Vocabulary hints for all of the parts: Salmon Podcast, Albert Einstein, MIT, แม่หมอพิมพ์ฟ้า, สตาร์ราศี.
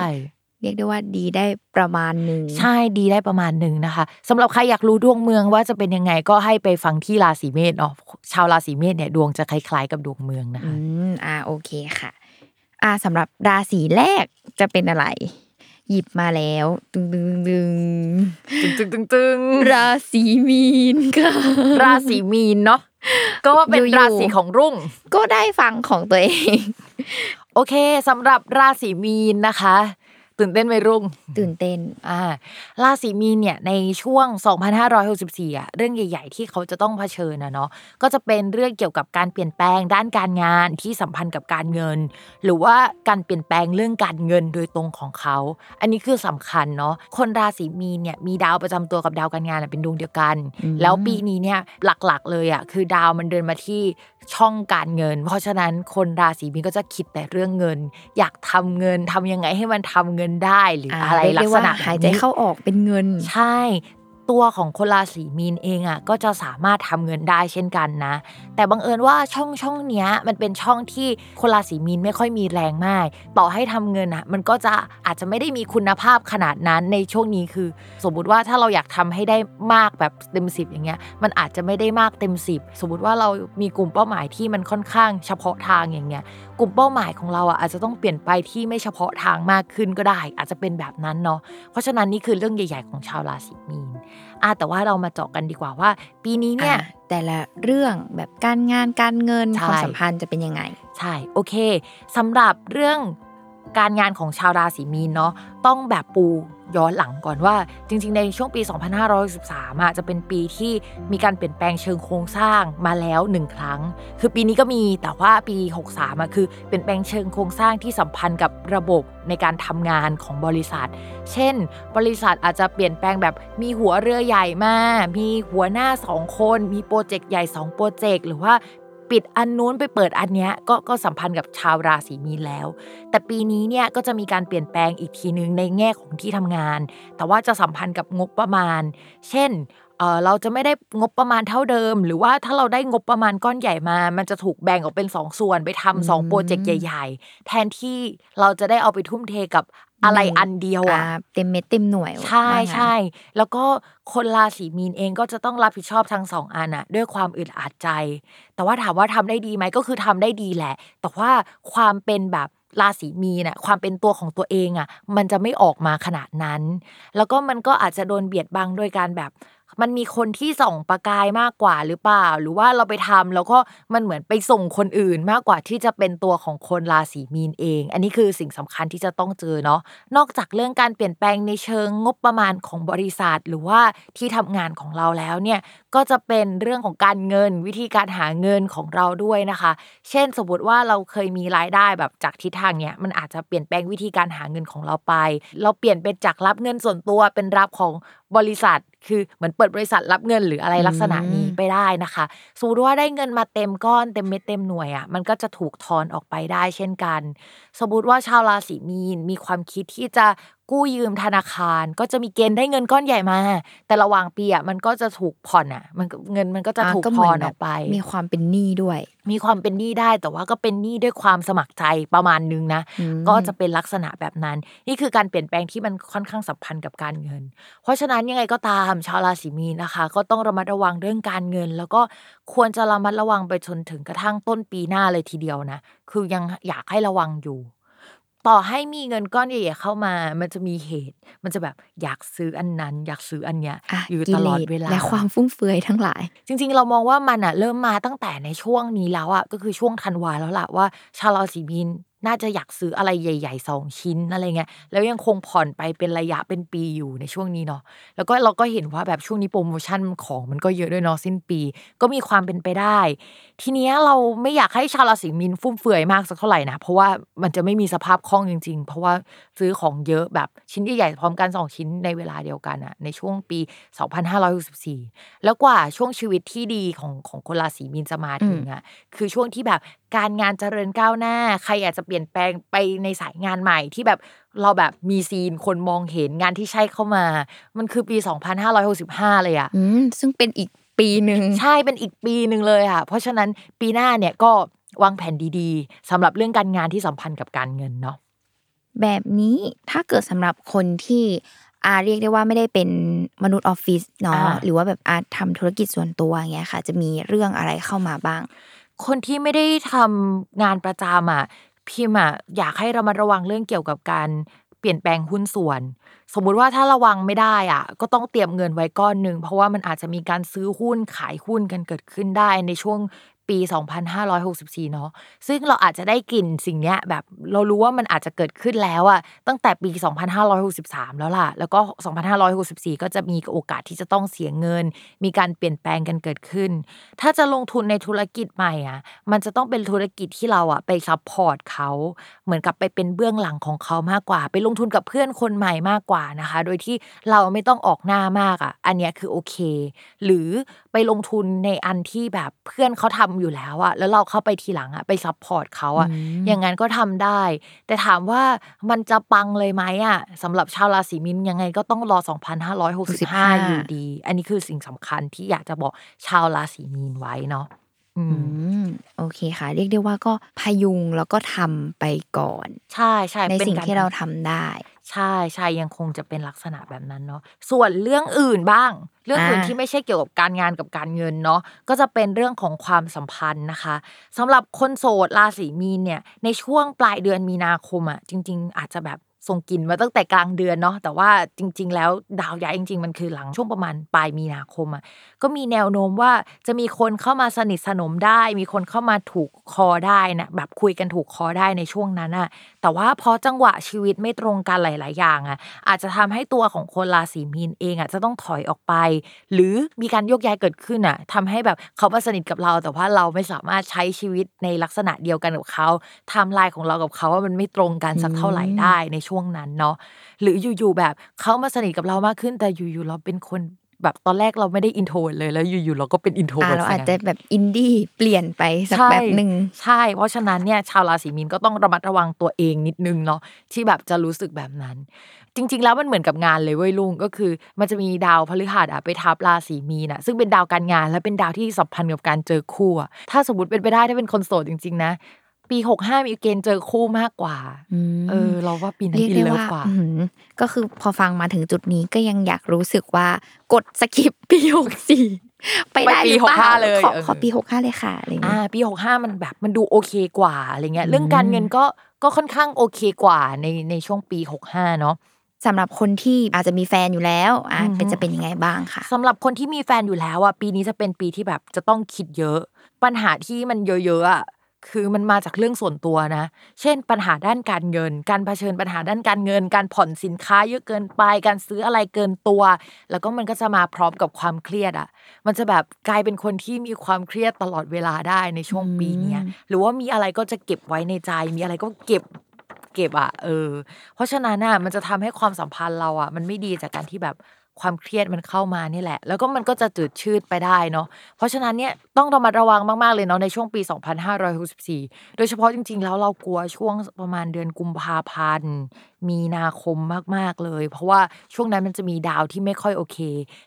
เรียกได้ว่าดีได้ประมาณนึงใช่ดีได้ประมาณนึงนะคะสำหรับใครอยากรู้ดวงเมืองว่าจะเป็นยังไงก็ให้ไปฟังที่ราศีเมษเนาะชาวราศีเมษเนี่ยดวงจะคล้ายๆกับดวงเมืองนะคะโอเคค่ะสำหรับราศีแรกจะเป็นอะไรหยิบมาแล้วตึงราศีมีนค่ะราศีมีนเนาะก็เป็นราศีของรุ่งก็ได้ฟังของตัวเองโอเคสำหรับราศีมีนนะคะตื่นเต้นไหมรุ่งตื่นเต้นราศีมีนเนี่ยในช่วง2564เรื่องใหญ่ๆที่เขาจะต้องเผชิญเนาะก็จะเป็นเรื่องเกี่ยวกับการเปลี่ยนแปลงด้านการงานที่สัมพันธ์กับการเงินหรือว่าการเปลี่ยนแปลงเรื่องการเงินโดยตรงของเขาอันนี้คือสำคัญเนาะคนราศีมีนเนี่ยมีดาวประจำตัวกับดาวการงานเป็นดวงเดียวกันแล้วปีนี้เนี่ยหลักๆเลยคือดาวมันเดินมาที่ช่องการเงินเพราะฉะนั้นคนราศีมีนก็จะคิดแต่เรื่องเงินอยากทำเงินทำยังไงให้มันทำเงินได้หรืออะไรลักษณะหายใจเข้าออกเป็นเงินใช่ตัวของคนราศีมีนเองอ่ะก็จะสามารถทำเงินได้เช่นกันนะแต่บังเอิญว่าช่องเนี้ยมันเป็นช่องที่คนราศีมีนไม่ค่อยมีแรงมากต่อให้ทำเงินอ่ะมันก็จะอาจจะไม่ได้มีคุณภาพขนาดนั้นในช่วงนี้คือสมมุติว่าถ้าเราอยากทำให้ได้มากแบบเต็ม10อย่างเงี้ยมันอาจจะไม่ได้มากเต็ม10สมมุติว่าเรามีกลุ่มเป้าหมายที่มันค่อนข้างเฉพาะทางอย่างเงี้ยกลุ่มเป้าหมายของเราอ่ะอาจจะต้องเปลี่ยนไปที่ไม่เฉพาะทางมากขึ้นก็ได้อาจจะเป็นแบบนั้นเนาะเพราะฉะนั้นนี่คือเรื่องใหญ่ๆของชาวราศีมีนแต่ว่าเรามาเจาะกันดีกว่าว่าปีนี้เนี่ยแต่ละเรื่องแบบการงานการเงินความสัมพันธ์จะเป็นยังไงใช่โอเคสำหรับเรื่องการงานของชาวราศีมีนเนาะต้องแบบปูย้อนหลังก่อนว่าจริงๆในช่วงปี2563จะเป็นปีที่มีการเปลี่ยนแปลงเชิงโครงสร้างมาแล้ว1ครั้งคือปีนี้ก็มีแต่ว่าปี63คือเปลี่ยนแปลงเชิงโครงสร้างที่สัมพันธ์กับระบบในการทำงานของบริษัทเช่นบริษัทอาจจะเปลี่ยนแปลงแบบมีหัวเรือใหญ่มามีหัวหน้า2คนมีโปรเจกต์ใหญ่2โปรเจกต์หรือว่าปิดอันนู้นไปเปิดอันเนี้ยก็สัมพันธ์กับชาวราศีมีนแล้วแต่ปีนี้เนี่ยก็จะมีการเปลี่ยนแปลงอีกทีนึงในแง่ของที่ทำงานแต่ว่าจะสัมพันธ์กับงบประมาณเช่นเราจะไม่ได้งบประมาณเท่าเดิมหรือว่าถ้าเราได้งบประมาณก้อนใหญ่มามันจะถูกแบ่งออกเป็น2ส่วนไปทำ2โปรเจกต์ใหญ่ๆแทนที่เราจะได้เอาไปทุ่มเทกับอะไรอันเดียวเต็มเม็ดเต็มหน่วยใช่ๆแล้วก็คนราศีมีนเองก็จะต้องรับผิดชอบทั้ง2อันด้วยความอึดอัดใจแต่ว่าถามว่าทำได้ดีไหมก็คือทำได้ดีแหละแต่ว่าความเป็นแบบราศีมีนความเป็นตัวของตัวเองมันจะไม่ออกมาขนาดนั้นแล้วก็มันก็อาจจะโดนเบียดบังด้วยการแบบมันมีคนที่ส่องประกายมากกว่าหรือเปล่าหรือว่าเราไปทำแล้วก็มันเหมือนไปส่งคนอื่นมากกว่าที่จะเป็นตัวของคนราศีมีนเองอันนี้คือสิ่งสำคัญที่จะต้องเจอเนาะนอกจากเรื่องการเปลี่ยนแปลงในเชิงงบประมาณของบริษัทหรือว่าที่ทำงานของเราแล้วเนี่ยก็จะเป็นเรื่องของการเงินวิธีการหาเงินของเราด้วยนะคะเช่นสมมติว่าเราเคยมีรายได้แบบจากทิศทางเนี้ยมันอาจจะเปลี่ยนแปลงวิธีการหาเงินของเราไปเราเปลี่ยนเป็นจากรับเงินส่วนตัวเป็นรับของบริษัทคือเหมือนเปิดบริษัทรับเงินหรืออะไรลักษณะนี้ไปได้นะคะสมมุติว่าได้เงินมาเต็มก้อนเต็มเม็ดเต็มหน่วยมันก็จะถูกถอนออกไปได้เช่นกันสมมุติว่าชาวราศีมีนมีความคิดที่จะกู้ยืมธนาคารก็จะมีเกณฑ์ได้เงินก้อนใหญ่มาแต่ระหว่างปีมันก็จะถูกผ่อนมันเงินมันก็จะถูกผ่อนออกไปมีความเป็นหนี้ด้วยมีความเป็นหนี้ได้แต่ว่าก็เป็นหนี้ด้วยความสมัครใจประมาณนึงนะก็จะเป็นลักษณะแบบนั้นนี่คือการเปลี่ยนแปลงที่มันค่อนข้างสัมพันธ์กับการเงินเพราะฉะนั้นยังไงก็ตามชาวราศีมีนนะคะก็ต้องระมัดระวังเรื่องการเงินแล้วก็ควรจะระมัดระวังไปจนถึงกระทั่งต้นปีหน้าเลยทีเดียวนะคือยังอยากให้ระวังอยู่ต่อให้มีเงินก้อนใหญ่ๆเข้ามามันจะมีเหตุมันจะแบบอยากซื้ออันนั้นอยากซื้ออันเนี้ยอยู่ตลอดเวลาและความฟุ่มเฟือยทั้งหลายจริงๆเรามองว่ามันเริ่มมาตั้งแต่ในช่วงนี้แล้วก็คือช่วงธันวาแล้วล่ะว่าชาวราศีมีน น่าจะอยากซื้ออะไรใหญ่ๆ2ชิ้นอะไรเงี้ยแล้วยังคงผ่อนไปเป็นระยะเป็นปีอยู่ในช่วงนี้เนาะแล้วก็เราก็เห็นว่าแบบช่วงนี้โปรโมชั่นของมันก็เยอะด้วยเนาะสิ้นปีก็มีความเป็นไปได้ทีเนี้ยเราไม่อยากให้ชาวราศีมีนฟุ่มเฟือยมากสักเท่าไหร่นะเพราะว่ามันจะไม่มีสภาพคล่องจริงๆเพราะว่าซื้อของเยอะแบบชิ้นใหญ่ๆพร้อมกัน2ชิ้นในเวลาเดียวกันอะในช่วงปี2564แล้วกว่าช่วงชีวิตที่ดีของคนราศีมีนจะมาถึงอะคือช่วงที่แบบการงานเจริญก้าวหน้าใครอยากจะเปลี่ยนแปลงไปในสายงานใหม่ที่แบบเราแบบมีซีนคนมองเห็นงานที่ใช่เข้ามามันคือปี2565เลยอ่ะซึ่งเป็นอีกปีนึงใช่เป็นอีกปีนึงเลยค่ะเพราะฉะนั้นปีหน้าเนี่ยก็วางแผนดีๆสำหรับเรื่องการงานที่สัมพันธ์กับการเงินเนาะแบบนี้ถ้าเกิดสำหรับคนที่เรียกได้ว่าไม่ได้เป็นมนุษย์ออฟฟิศเนาะหรือว่าแบบทำธุรกิจส่วนตัวอย่างเงี้ยค่ะจะมีเรื่องอะไรเข้ามาบ้างคนที่ไม่ได้ทำงานประจำพิมอยากให้เรามาระวังเรื่องเกี่ยวกับการเปลี่ยนแปลงหุ้นส่วนสมมุติว่าถ้าระวังไม่ได้ก็ต้องเตรียมเงินไว้ก้อนนึงเพราะว่ามันอาจจะมีการซื้อหุ้นขายหุ้นกันเกิดขึ้นได้ในช่วงปี2564เนาะซึ่งเราอาจจะได้กลิ่นสิ่งเนี้ยแบบเรารู้ว่ามันอาจจะเกิดขึ้นแล้วตั้งแต่ปี2563แล้วล่ะแล้วก็2564ก็จะมีโอกาสที่จะต้องเสียเงินมีการเปลี่ยนแปลงกันเกิดขึ้นถ้าจะลงทุนในธุรกิจใหม่มันจะต้องเป็นธุรกิจที่เราไปซัพพอร์ตเขาเหมือนกับไปเป็นเบื้องหลังของเขามากกว่าไปลงทุนกับเพื่อนคนใหม่มากกว่านะคะโดยที่เราไม่ต้องออกหน้ามากอันเนี้ยคือโอเคหรือไปลงทุนในอันที่แบบเพื่อนเขาทำอยู่แล้วแล้วเราเข้าไปทีหลังไปซัพพอร์ตเขาอย่างงั้นก็ทำได้แต่ถามว่ามันจะปังเลยไหมสำหรับชาวราศีมีนยังไงก็ต้องรอ2565อยู่ดีอันนี้คือสิ่งสำคัญที่อยากจะบอกชาวราศีมีนไว้เนาะโอเคค่ะเรียกได้ว่าก็พยุงแล้วก็ทำไปก่อนใช่ใช่ในสิ่งที่เราทำได้ใช่ใช่ยังคงจะเป็นลักษณะแบบนั้นเนาะส่วนเรื่องอื่นบ้างเรื่องอื่นที่ไม่ใช่เกี่ยวกับการงานกับการเงินเนาะก็จะเป็นเรื่องของความสัมพันธ์นะคะสำหรับคนโสดราศีมีนเนี่ยในช่วงปลายเดือนมีนาคมจริงๆอาจจะแบบส่งกลิ่นมาตั้งแต่กลางเดือนเนาะแต่ว่าจริงๆแล้วดาวย้ายจริงๆมันคือหลังช่วงประมาณปลายมีนาคมก็มีแนวโน้มว่าจะมีคนเข้ามาสนิทสนมได้มีคนเข้ามาถูกคอได้นะแบบคุยกันถูกคอได้ในช่วงนั้นแต่ว่าพอจังหวะชีวิตไม่ตรงกันหลายๆอย่างอาจจะทำให้ตัวของคนราศีมีนเองจะต้องถอยออกไปหรือมีการโยกย้ายเกิดขึ้นทำให้แบบเขามาสนิทกับเราแต่ว่าเราไม่สามารถใช้ชีวิตในลักษณะเดียวกันกับเขาไทม์ไลน์ของเรากับเขาว่ามันไม่ตรงกันสักเท่าไหร่ได้ในช่วงนั้นเนาะหรืออยู่ๆแบบเขามาสนิทกับเรามากขึ้นแต่อยู่ๆเราเป็นคนแบบตอนแรกเราไม่ได้อินโทรเลยแล้วอยู่ๆเราก็เป็นอินโทรเราอาจจะแบบอินดี้เปลี่ยนไปสักแบบนึงใช่เพราะฉะนั้นเนี่ยชาวราศีมีนก็ต้องระมัดระวังตัวเองนิดนึงเนาะที่แบบจะรู้สึกแบบนั้นจริงๆแล้วมันเหมือนกับงานเลยเว้ยลุงก็คือมันจะมีดาวพฤหัสไปทับราศีมีนซึ่งเป็นดาวการงานและเป็นดาวที่สัมพันธ์กับการเจอคู่ถ้าสมมติเป็นไปได้ถ้าเป็นคนโสดจริงๆนะปี65มีเกณฑ์เจอคู่มากกว่าเราว่าปีนั้นอินเลิฟกว่าก็คือพอฟังมาถึงจุดนี้ก็ยังอยากรู้สึกว่ากดสกิปปี64ไปได้ปี65เลยขอปี65เลยค่ะอะไรเงี้ยปี65มันแบบมันดูโอเคกว่าอะไรเงี้ยเรื่องการเงินก็ค่อนข้างโอเคกว่าในช่วงปี65เนาะสำหรับคนที่อาจจะมีแฟนอยู่แล้วจะเป็นยังไงบ้างค่ะสำหรับคนที่มีแฟนอยู่แล้วปีนี้จะเป็นปีที่แบบจะต้องคิดเยอะปัญหาที่มันเยอะๆคือมันมาจากเรื่องส่วนตัวนะเช่นปัญหาด้านการเงินการเผชิญปัญหาด้านการเงินการผ่อนสินค้าเยอะเกินไปการซื้ออะไรเกินตัวแล้วก็มันก็จะมาพร้อมกับความเครียดมันจะแบบกลายเป็นคนที่มีความเครียดตลอดเวลาได้ในช่วงปีนี้หรือว่ามีอะไรก็จะเก็บไว้ในใจมีอะไรก็เก็บเพราะฉะนั้นมันจะทำให้ความสัมพันธ์เรามันไม่ดีจากการที่แบบความเครียดมันเข้ามานี่แหละแล้วก็มันก็จะจืดชืดไปได้เนาะเพราะฉะนั้นเนี่ยต้องระมัดระวังมากๆเลยเนาะในช่วงปี2564โดยเฉพาะจริงๆแล้วเรากลัวช่วงประมาณเดือนกุมภาพันธ์มีนาคมมากๆเลยเพราะว่าช่วงนั้นมันจะมีดาวที่ไม่ค่อยโอเค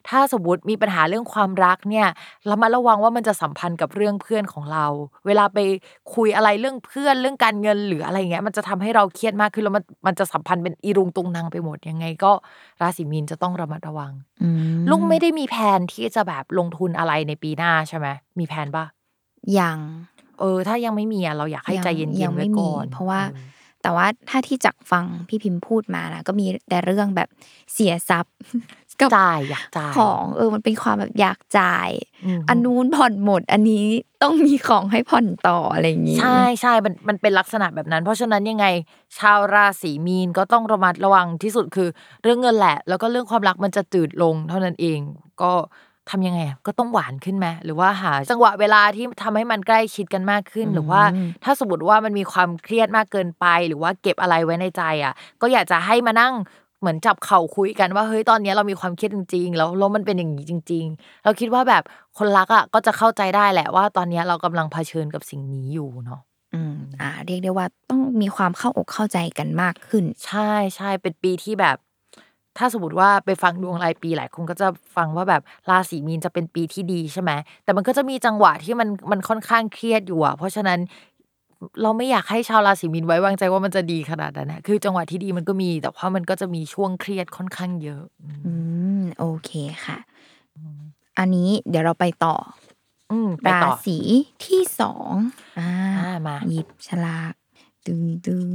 ถ้าสมมติมีปัญหาเรื่องความรักเนี่ยระมัดระวังว่ามันจะสัมพันธ์กับเรื่องเพื่อนของเราเวลาไปคุยอะไรเรื่องเพื่อนเรื่องการเงินหรืออะไรเงี้ยมันจะทำให้เราเครียดมากขึ้นแล้วมันจะสัมพันธ์เป็นอีรุงตุงนางไปหมดยังไงก็ราศีมีนจะต้องระมัดระวังลุงไม่ได้มีแผนที่จะแบบลงทุนอะไรในปีหน้าใช่ไหมมีแผนป่ะยังถ้ายังไม่มีเราอยากให้ใจเย็นๆไว้ก่อนเพราะว่าแต่ว่าถ้าที่จากฟังพี่พิมพ์พูดมานะก็มีแต่เรื่องแบบเสียทรัพย์ กับอยากจ่ายของมันเป็นความแบบอยากจ่ายอันนู้นผ่อนหมดอันนี้ต้องมีของให้ผ่อนต่ออะไรอย่างงี้ใช่ๆมันเป็นลักษณะแบบนั้นเพราะฉะนั้นยังไงชาวราศีมีนก็ต้องระมัดระวังที่สุดคือเรื่องเงินแหละแล้วก็เรื่องความรักมันจะจืดลงเท่านั้นเองก็ทำยังไงก็ต้องหวานขึ้นไหมหรือว่าหาจังหวะเวลาที่ทำให้มันใกล้ชิดกันมากขึ้นหรือว่าถ้าสมมติว่ามันมีความเครียดมากเกินไปหรือว่าเก็บอะไรไว้ในใจอ่ะก็อยากจะให้มานั่งเหมือนจับเข่าคุยกันว่าเฮ้ยตอนนี้เรามีความเครียดจริงๆแล้วมันเป็นอย่างนี้จริงๆเราคิดว่าแบบคนรักอ่ะก็จะเข้าใจได้แหละว่าตอนนี้เรากำลังเผชิญกับสิ่งนี้อยู่เนาะเรียกได้ว่าต้องมีความเข้าอกเข้าใจกันมากขึ้นใช่ใช่เป็นปีที่แบบถ้าสมมติว่าไปฟังดวงรายปีหลายคนก็จะฟังว่าแบบราศีมีนจะเป็นปีที่ดีใช่ไหมแต่มันก็จะมีจังหวะที่มันค่อนข้างเครียดอยู่อ่ะเพราะฉะนั้นเราไม่อยากให้ชาวราศีมีนไว้วางใจว่ามันจะดีขนาดนั้นนะคือจังหวะที่ดีมันก็มีแต่ว่ามันก็จะมีช่วงเครียดค่อนข้างเยอะโอเคค่ะอันนี้เดี๋ยวเราไปต่อราศีที่สองมาหยิบฉลากดึง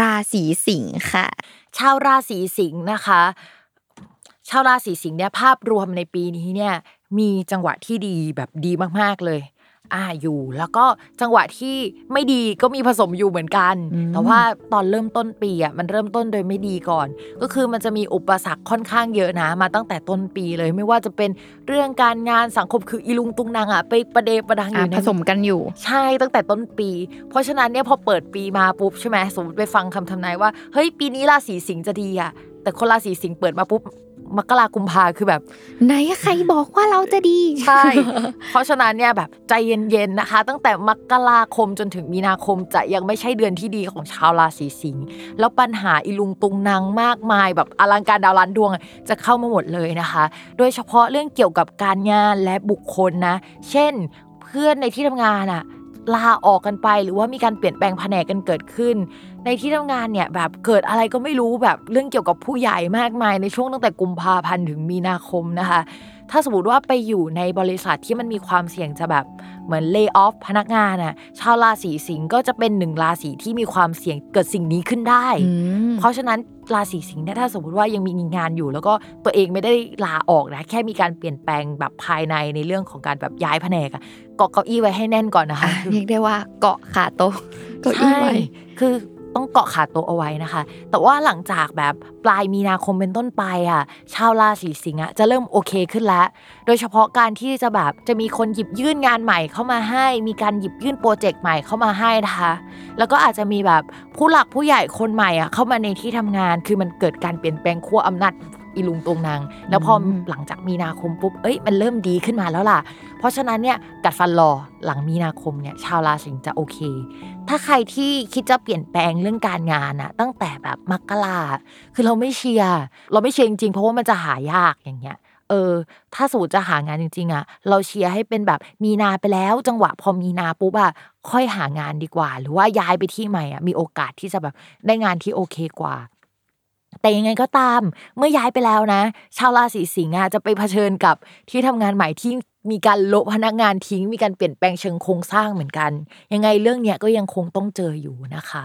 ราศีสิงห์ค่ะชาวราศีสิงห์นะคะชาวราศีสิงห์เนี่ยภาพรวมในปีนี้เนี่ยมีจังหวะที่ดีแบบดีมากๆเลยอยู่แล้วก็จังหวะที่ไม่ดีก็มีผสมอยู่เหมือนกันแต่ว่าตอนเริ่มต้นปีอ่ะมันเริ่มต้นโดยไม่ดีก่อนก็คือมันจะมีอุปสรรคค่อนข้างเยอะนะมาตั้งแต่ต้นปีเลยไม่ว่าจะเป็นเรื่องการงานสังคมคืออีลุงตุงนางอ่ะไปประเดประดังอยู่ผสมกันอยู่ใช่ตั้งแต่ต้นปีเพราะฉะนั้นเนี่ยพอเปิดปีมาปุ๊บใช่ไหมสมมติไปฟังคำทำนายว่าเฮ้ยปีนี้ราศีสิงห์จะดีอ่ะแต่คนราศีสิงห์เปิดมาปุ๊บมกรากุมภาคือแบบไหนใครบอกว่าเราจะดีใช่ เพราะฉะนั้นเนี่ยแบบใจเย็นๆนะคะตั้งแต่มกราคมจนถึงมีนาคมจะยังไม่ใช่เดือนที่ดีของชาวราศีสิงห์แล้วปัญหาอีลุงตุงนางมากมายแบบอลังการดาวล้านดวงจะเข้ามาหมดเลยนะคะโดยเฉพาะเรื่องเกี่ยวกับการงานและบุคคลนะเช่นเพื่อนในที่ทำงานอะลาออกกันไปหรือว่ามีการเปลี่ยนแปลงแผนกกันเกิดขึ้นในที่ทำงานเนี่ยแบบเกิดอะไรก็ไม่รู้แบบเรื่องเกี่ยวกับผู้ใหญ่มากมายในช่วงตั้งแต่กุมภาพันธ์ถึงมีนาคมนะคะถ้าสมมติว่าไปอยู่ในบริษัทที่มันมีความเสี่ยงจะแบบเหมือน lay off พนักงานน่ะชาวราศีสิงห์ก็จะเป็นหนึ่งราศีที่มีความเสี่ยงเกิดสิ่งนี้ขึ้นได้เพราะฉะนั้นราศีสิงห์เนี่ยถ้าสมมติว่ายังมีงานอยู่แล้วก็ตัวเองไม่ได้ลาออกนะแค่มีการเปลี่ยนแปลงแบบภายในในเรื่องของการแบบย้ายแผนกเกาะเก้าอี้ไว้ให้แน่นก่อนนะคะเรียกได้ว่าเกาะขาโต๊ะเก้าอี้ไว้คือต้องเกาะขาโต๊ะเอาไว้นะคะแต่ว่าหลังจากแบบปลายมีนาคมเป็นต้นไปอ่ะชาวราศีสิงห์อ่ะจะเริ่มโอเคขึ้นแล้วโดยเฉพาะการที่จะแบบจะมีคนหยิบยื่นงานใหม่เข้ามาให้มีการหยิบยื่นโปรเจกต์ใหม่เข้ามาให้นะคะแล้วก็อาจจะมีแบบผู้หลักผู้ใหญ่คนใหม่อ่ะเข้ามาในที่ทำงานคือมันเกิดการเปลี่ยนแปลงขั้วอำนาจอีลุงตรงนางแล้วพอหลังจากมีนาคมปุ๊บมันเริ่มดีขึ้นมาแล้วล่ะเพราะฉะนั้นเนี่ยกัดฟันรอหลังมีนาคมเนี่ยชาวราศีสิงห์จะโอเคถ้าใครที่คิดจะเปลี่ยนแปลงเรื่องการงานอะตั้งแต่แบบมกราคือเราไม่เชียร์จริงๆเพราะว่ามันจะหายากอย่างเงี้ยถ้าสูตรจะหางานจริงๆอะเราเชียร์ให้เป็นแบบมีนาไปแล้วจังหวะพอมีนาปุ๊บอะค่อยหางานดีกว่าหรือว่าย้ายไปที่ใหม่อะมีโอกาสที่จะแบบได้งานที่โอเคกว่าแต่ยังไงก็ตามเมื่อย้ายไปแล้วนะชาวราศีสิงห์จะไปเผชิญกับที่ทำงานใหม่ที่มีการโละพนักงานทิ้งมีการเปลี่ยนแปลงเชิงโครงสร้างเหมือนกันยังไงเรื่องเนี้ยก็ยังคงต้องเจออยู่นะคะ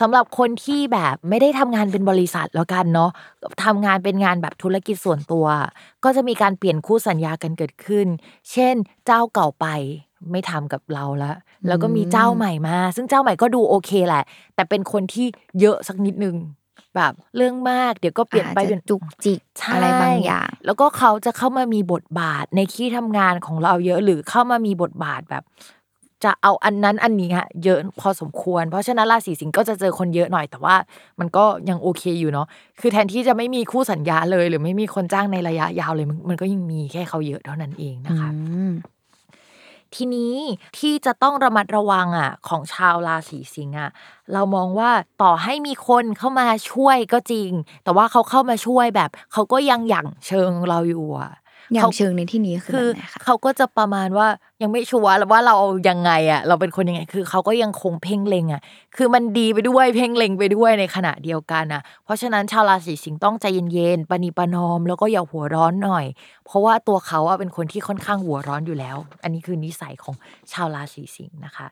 สำหรับคนที่แบบไม่ได้ทำงานเป็นบริษัทแล้วกันเนาะทำงานเป็นงานแบบธุรกิจส่วนตัวก็จะมีการเปลี่ยนคู่สัญญากันเกิดขึ้นเช่นเจ้าเก่าไปไม่ทำกับเราแล้วก็มีเจ้าใหม่มาซึ่งเจ้าใหม่ก็ดูโอเคแหละแต่เป็นคนที่เยอะสักนิดนึงแบบเรื่องมากเดี๋ยวก็เปลี่ยนไปเป็นจุกจิกอะไรบางอย่างแล้วก็เขาจะเข้ามามีบทบาทในที่ทำงานของเราเยอะหรือเข้ามามีบทบาทแบบจะเอาอันนั้นอันนี้เยอะพอสมควรเพราะฉะนั้นราศีสิงห์ก็จะเจอคนเยอะหน่อยแต่ว่ามันก็ยังโอเคอยู่เนาะคือแทนที่จะไม่มีคู่สัญญาเลยหรือไม่มีคนจ้างในระยะยาวเลยมันก็ยังมีแค่เขาเยอะเท่านั้นเองนะคะทีนี้ที่จะต้องระมัดระวังของชาวราศีสิงห์เรามองว่าต่อให้มีคนเข้ามาช่วยก็จริงแต่ว่าเขาเข้ามาช่วยแบบเขาก็ยังหยั่งเชิงเราอยู่อย่างเชิงในที่นี้คือเขาก็จะประมาณว่ายังไม่ชัวร์ว่าเรายังไงเราเป็นคนยังไงคือเขาก็ยังคงเพ่งเล็งคือมันดีไปด้วยเพ่งเล็งไปด้วยในขณะเดียวกันเพราะฉะนั้นชาวราศีสิงห์ต้องใจเย็นๆปณิปนอมแล้วก็อย่าหัวร้อนหน่อยเพราะว่าตัวเขาเป็นคนที่ค่อนข้างหัวร้อนอยู่แล้วอันนี้คือนิสัยของชาวราศีสิงห์นะคะ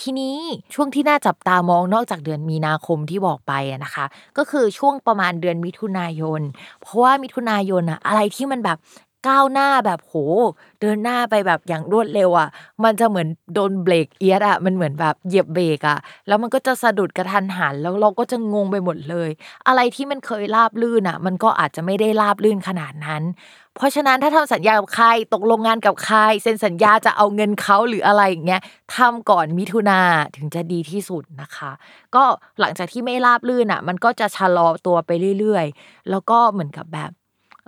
ทีนี้ช่วงที่น่าจับตามองนอกจากเดือนมีนาคมที่บอกไปนะคะก็คือช่วงประมาณเดือนมิถุนายนเพราะว่ามิถุนายนอะไรที่มันแบบก้าวหน้าแบบโหเดินหน้าไปแบบอย่างรวดเร็วมันจะเหมือนโดนเบรกเอียดมันเหมือนแบบเหยียบเบรกแล้วมันก็จะสะดุดกระทันหันแล้วเราก็จะงงไปหมดเลยอะไรที่มันเคยราบลื่นมันก็อาจจะไม่ได้ราบลื่นขนาดนั้นเพราะฉะนั้นถ้าทำสัญญากับใครตกลงงานกับใครเซ็นสัญญาจะเอาเงินเขาหรืออะไรอย่างเงี้ยทำก่อนมิถุนาถึงจะดีที่สุดนะคะก็หลังจากที่ไม่ราบลื่นมันก็จะชะลอตัวไปเรื่อยๆแล้วก็เหมือนกับแบบ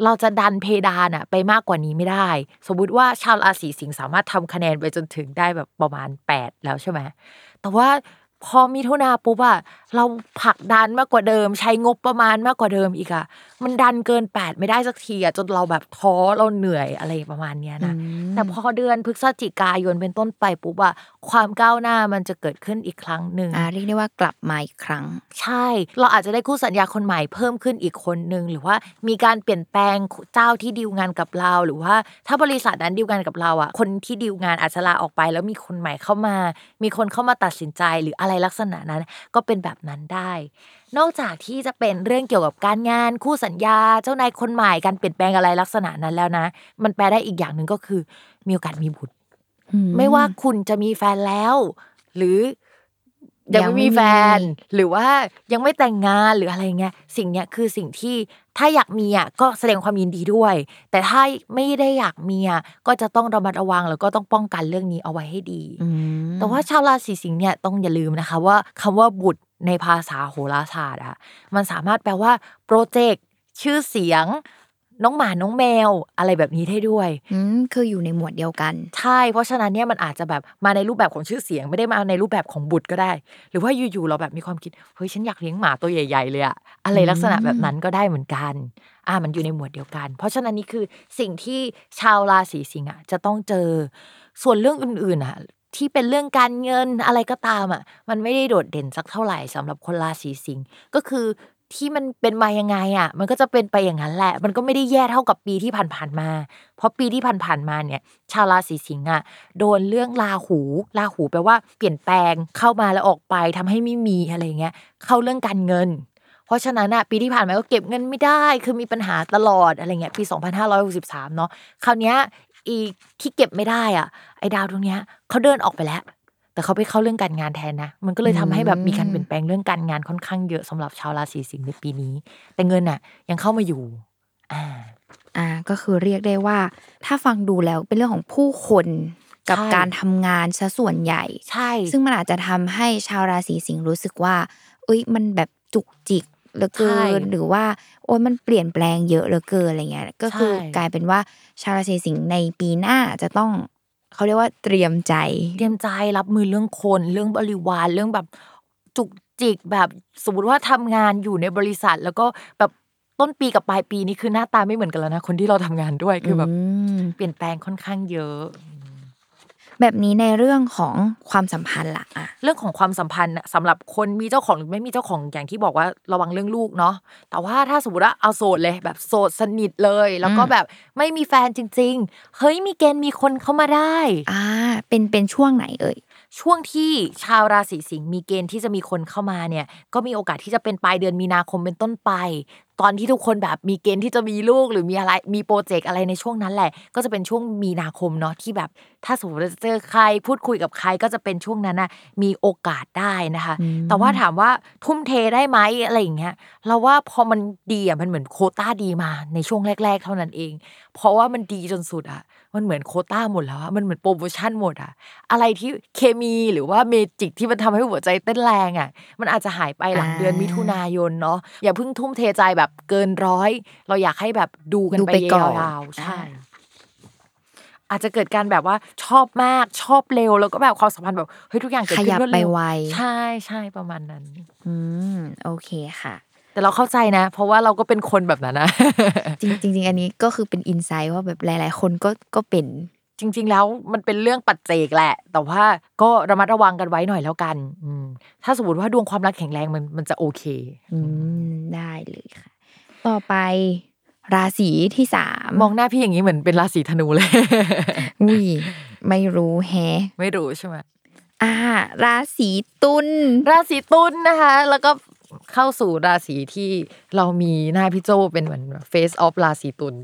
เราจะดันเพดานไปมากกว่านี้ไม่ได้สมมุติว่าชาวราศีสิงห์สามารถทำคะแนนไปจนถึงได้แบบประมาณ8แล้วใช่ไหมแต่ว่าพอมิถุนาปุ๊บเราผลักดันมากกว่าเดิมใช้งบประมาณมากกว่าเดิมอีกมันดันเกิน8ไม่ได้สักทีจนเราแบบท้อเราเหนื่อยอะไรประมาณเนี้ยนะแต่พอเดือนพฤศจิกายนเป็นต้นไปปุ๊บความก้าวหน้ามันจะเกิดขึ้นอีกครั้งนึงเรียกได้ว่ากลับมาอีกครั้งใช่เราอาจจะได้คู่สัญญาคนใหม่เพิ่มขึ้นอีกคนนึงหรือว่ามีการเปลี่ยนแปลงเจ้าที่ดีลงานกับเราหรือว่าถ้าบริษัทนั้นดีลงานกับเราคนที่ดีลงานอาจจะลาออกไปแล้วมีคนใหม่เข้ามามีคนเข้ามาตัดสินใจหรืออะไรลักษณะนั้นก็เป็นแบบนั้นได้นอกจากที่จะเป็นเรื่องเกี่ยวกับการงานคู่สัญญาเจ้านายคนใหม่การเปลี่ยนแปลงอะไรลักษณะนั้นแล้วนะมันแปลได้อีกอย่างนึงก็คือมีโอกาสมีบุตรไม่ว่าคุณจะมีแฟนแล้วหรือยังไม่มีแฟนหรือว่ายังไม่แต่งงานหรืออะไรเงี้ยสิ่งเนี้ยคือสิ่งที่ถ้าอยากมีก็แสดงความยินดีด้วยแต่ถ้าไม่ได้อยากมีก็จะต้องระมัดระวังแล้วก็ต้องป้องกันเรื่องนี้เอาไว้ให้ดีแต่ว่าชาวราศีสิงห์เนี่ยต้องอย่าลืมนะคะว่าคำว่าบุตรในภาษาโหราศาสตร์มันสามารถแปลว่าโปรเจกต์ชื่อเสียงน้องหมาน้องแมวอะไรแบบนี้ได้ด้วยคืออยู่ในหมวดเดียวกันใช่เพราะฉะนั้นเนี่ยมันอาจจะแบบมาในรูปแบบของชื่อเสียงไม่ได้มาในรูปแบบของบุตรก็ได้หรือว่าอยู่ๆเราแบบมีความคิดเฮ้ยฉันอยากเลี้ยงหมาตัวใหญ่ๆเลยอะไรลักษณะแบบนั้นก็ได้เหมือนกันมันอยู่ในหมวดเดียวกันเพราะฉะนั้นนี่คือสิ่งที่ชาวราศีสิงห์จะต้องเจอส่วนเรื่องอื่นๆที่เป็นเรื่องการเงินอะไรก็ตามมันไม่ได้โดดเด่นสักเท่าไหร่สำหรับคนราศีสิงห์ก็คือที่มันเป็นมายังไงมันก็จะเป็นไปอย่างนั้นแหละมันก็ไม่ได้แย่เท่ากับปีที่ผ่านๆมาเพราะปีที่ผ่านๆมาเนี่ยชาวราศีสิงห์โดนเรื่องราหูแปลว่าเปลี่ยนแปลงเข้ามาแล้วออกไปทำให้ไม่มีอะไรเงี้ยเข้าเรื่องการเงินเพราะฉะนั้นปีที่ผ่านมาก็เก็บเงินไม่ได้คือมีปัญหาตลอดอะไรเงี้ยปี2563เนาะคราวเนี้ยอีกที่เก็บไม่ได้ไอ้ดาวตรงเนี้ยเขาเดินออกไปแล้วแต่เขาไปเข้าเรื่องการงานแทนนะมันก็เลยทำให้แบบมีการเปลี่ยนแปลงเรื่องการงานค่อนข้างเยอะสำหรับชาวราศีสิงห์ในปีนี้แต่เงินยังเข้ามาอยู่ก็คือเรียกได้ว่าถ้าฟังดูแล้วเป็นเรื่องของผู้คนกับการทำงานซะส่วนใหญ่ใช่ซึ่งมันอาจจะทำให้ชาวราศีสิงห์รู้สึกว่าเอ้ยมันแบบจุกจิกเหลือเกินหรือว่าโอ้ยมันเปลี่ยนแปลงเยอะเหลือเกินอะไรเงี้ยก็คือกลายเป็นว่าชาวราศีสิงห์ในปีหน้าจะต้องเขาเรียกว่าเตรียมใจรับมือเรื่องคนเรื่องบริวารเรื่องแบบจุกจิกแบบสมมติว่าทำงานอยู่ในบริษัทแล้วก็แบบต้นปีกับปลายปีนี่คือหน้าตาไม่เหมือนกันแล้วนะคนที่เราทำงานด้วยคือแบบเปลี่ยนแปลงค่อนข้างเยอะแบบนี้ในเรื่องของความสัมพันธ์ล่ะเรื่องของความสัมพันธ์สำหรับคนมีเจ้าของหรือไม่มีเจ้าของอย่างที่บอกว่าระวังเรื่องลูกเนาะแต่ว่าถ้าสมมติว่าเอาโสดเลยแบบโสดสนิทเลยแล้วก็แบบไม่มีแฟนจริงๆเฮ้ยมีเกณฑ์มีคนเข้ามาได้เป็นช่วงไหนเอ่ยช่วงที่ชาวราศีสิงห์มีเกณฑ์ที่จะมีคนเข้ามาเนี่ยก็มีโอกาสที่จะเป็นปลายเดือนมีนาคมเป็นต้นไปตอนที่ทุกคนแบบมีเกณฑ์ที่จะมีลูกหรือมีอะไรมีโปรเจกต์อะไรในช่วงนั้นแหละก็จะเป็นช่วงมีนาคมเนาะที่แบบถ้าสมมติจะเจอใครพูดคุยกับใครก็จะเป็นช่วงนั้นน่ะมีโอกาสได้นะคะแต่ว่าถามว่าทุ่มเทได้ไหมอะไรอย่างเงี้ยเราว่าพอมันดีมันเหมือนโควต้าดีมาในช่วงแรกๆเท่านั้นเองเพราะว่ามันดีจนสุดมันเหมือนโควต้าหมดแล้วมันเหมือนโปรโมชั่นหมดอะไรที่เคมีหรือว่าเมจิกที่มันทำให้หัวใจเต้นแรงมันอาจจะหายไปหลังเดือนมิถุนายนเนาะอย่าเพิ่งทุ่มเทใจแบบเกินร้อยเราอยากให้แบบดูกันไปยาวๆใช่อาจจะเกิดการแบบว่าชอบมากชอบเร็วแล้วก็แบบความสัมพันธ์แบบเฮ้ยทุกอย่างเกิดขึ้นรวดเร็วใช่ใช่ประมาณนั้นโอเคค่ะแต่เราเข้าใจนะเพราะว่าเราก็เป็นคนแบบนั้นนะจริงอันนี้ก็คือเป็นอินไซต์ว่าแบบหลายๆคนก็เป็นจริงๆแล้วมันเป็นเรื่องปัจเจกแหละแต่ว่าก็ระมัดระวังกันไว้หน่อยแล้วกันถ้าสมมติว่าดวงความรักแข็งแรงมันจะโอเคได้เลยค่ะต่อไปราศีที่3มองหน้าพี่อย่างนี้เหมือนเป็นราศีธนูเลยอุ้ยไม่รู้แฮะไม่รู้ใช่ไหม ราศีตุลนะคะแล้วก็เข้าสู่ราศีที่เรามีหน้าพี่โจเป็นเหมือน face off ราศีตุล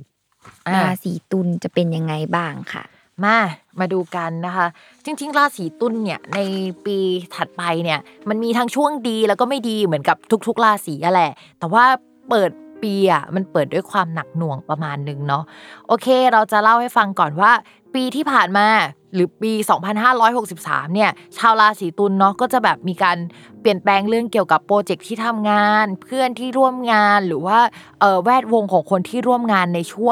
ราศีตุลจะเป็นยังไงบ้างค่ะมาดูกันนะคะจริงๆราศีตุลเนี่ยในปีถัดไปเนี่ยมันมีทั้งช่วงดีแล้วก็ไม่ดีเหมือนกับทุกๆราศีแหละแต่ว่าเปิดปีอ่ะมันเปิดด้วยความหนักหน่วงประมาณนึงเนาะโอเคเราจะเล่าให้ฟังก่อนว่าปีที่ผ่านมาหรือปี2563เนี่ยชาวราศีตุลเนาะก็จะแบบมีการเปลี่ยนแปลงเรื่องเกี่ยวกับโปรเจกต์ที่ทำงานเพื่อนที่ร่วมงานหรือว่าแวดวงของคนที่ร่วมงานในช่